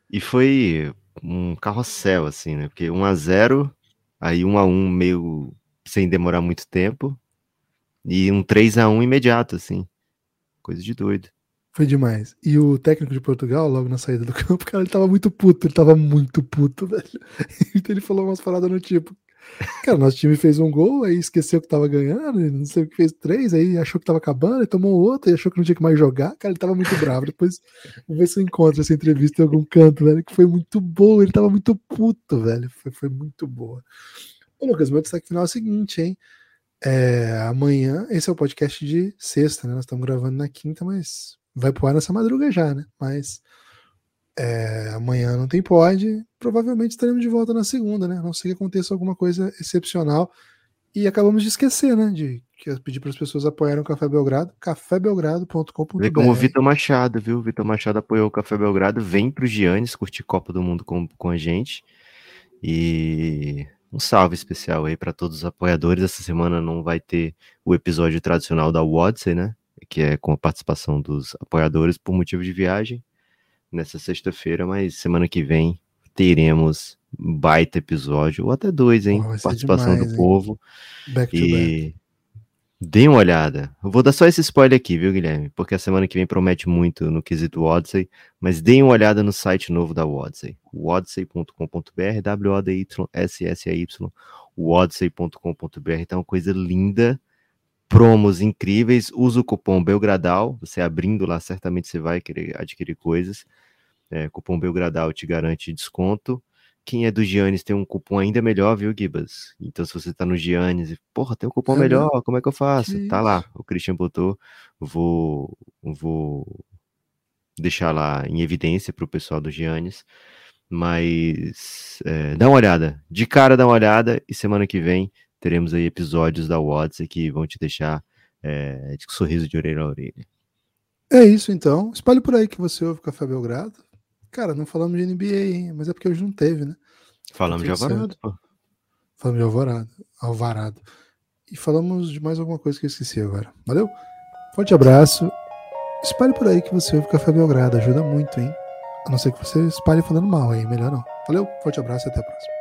E foi um carrossel, assim, né? Porque um a zero, aí um a um meio sem demorar muito tempo, e um três a um imediato, assim. Coisa de doido. Foi demais. E o técnico de Portugal, logo na saída do campo, cara, ele tava muito puto, ele tava muito puto, velho. Então ele falou umas paradas no tipo, cara, nosso time fez um gol, aí esqueceu que tava ganhando, não sei o que, fez três, aí achou que tava acabando, aí tomou outro, aí achou que não tinha que mais jogar, cara, ele tava muito bravo. Depois, vamos ver se eu encontro essa entrevista em algum canto, velho, que foi muito boa, ele tava muito puto, velho, foi, foi muito boa. Ô, Lucas, meu destaque final é o seguinte, hein, é, amanhã, esse é o podcast de sexta, né, nós estamos gravando na quinta, mas... vai pro ar nessa madruga já, né? Mas é, amanhã não tem pod. Provavelmente estaremos de volta na segunda, né? A não ser que aconteça alguma coisa excepcional. E acabamos de esquecer, né? De que pedir para as pessoas apoiarem o Café Belgrado. café belgrado ponto com ponto b r. Vê como o Vitor Machado, viu? O Vitor Machado apoiou o Café Belgrado. Vem pro Giannis curtir Copa do Mundo com, com a gente. E um salve especial aí para todos os apoiadores. Essa semana não vai ter o episódio tradicional da Odyssey, né? Que é com a participação dos apoiadores por motivo de viagem nessa sexta-feira, mas semana que vem teremos baita episódio, ou até dois, hein? Oh, participação demais, do hein? Povo. Back to e back. Dê uma olhada. Eu vou dar só esse spoiler aqui, viu, Guilherme? Porque a semana que vem promete muito no quesito Odyssey, mas deem uma olhada no site novo da Odyssey, odyssey ponto com ponto b r, W O D Y S S A Y, odyssey ponto com ponto b r. Tá uma coisa linda. Promos incríveis, usa o cupom Belgradal, você abrindo lá, certamente você vai querer adquirir coisas, é, cupom Belgradal te garante desconto, quem é do Giannis tem um cupom ainda melhor, viu, Gibas? Então se você tá no Giannis, e, porra, tem um cupom é melhor, meu. Como é que eu faço? Que tá isso? Lá, o Christian botou, vou, vou deixar lá em evidência pro pessoal do Giannis, mas é, dá uma olhada, de cara dá uma olhada, e semana que vem teremos aí episódios da Odyssey que vão te deixar é, de sorriso de orelha a orelha. É isso, então. Espalhe por aí que você ouve o Café Belgrado. Cara, não falamos de N B A, hein? Mas é porque hoje não teve, né? Falamos de Alvarado, pô. Falamos de Alvarado. Alvarado. E falamos de mais alguma coisa que eu esqueci agora. Valeu? Forte abraço. Espalhe por aí que você ouve o Café Belgrado. Ajuda muito, hein? A não ser que você espalhe falando mal aí. Melhor não. Valeu? Forte abraço e até a próxima.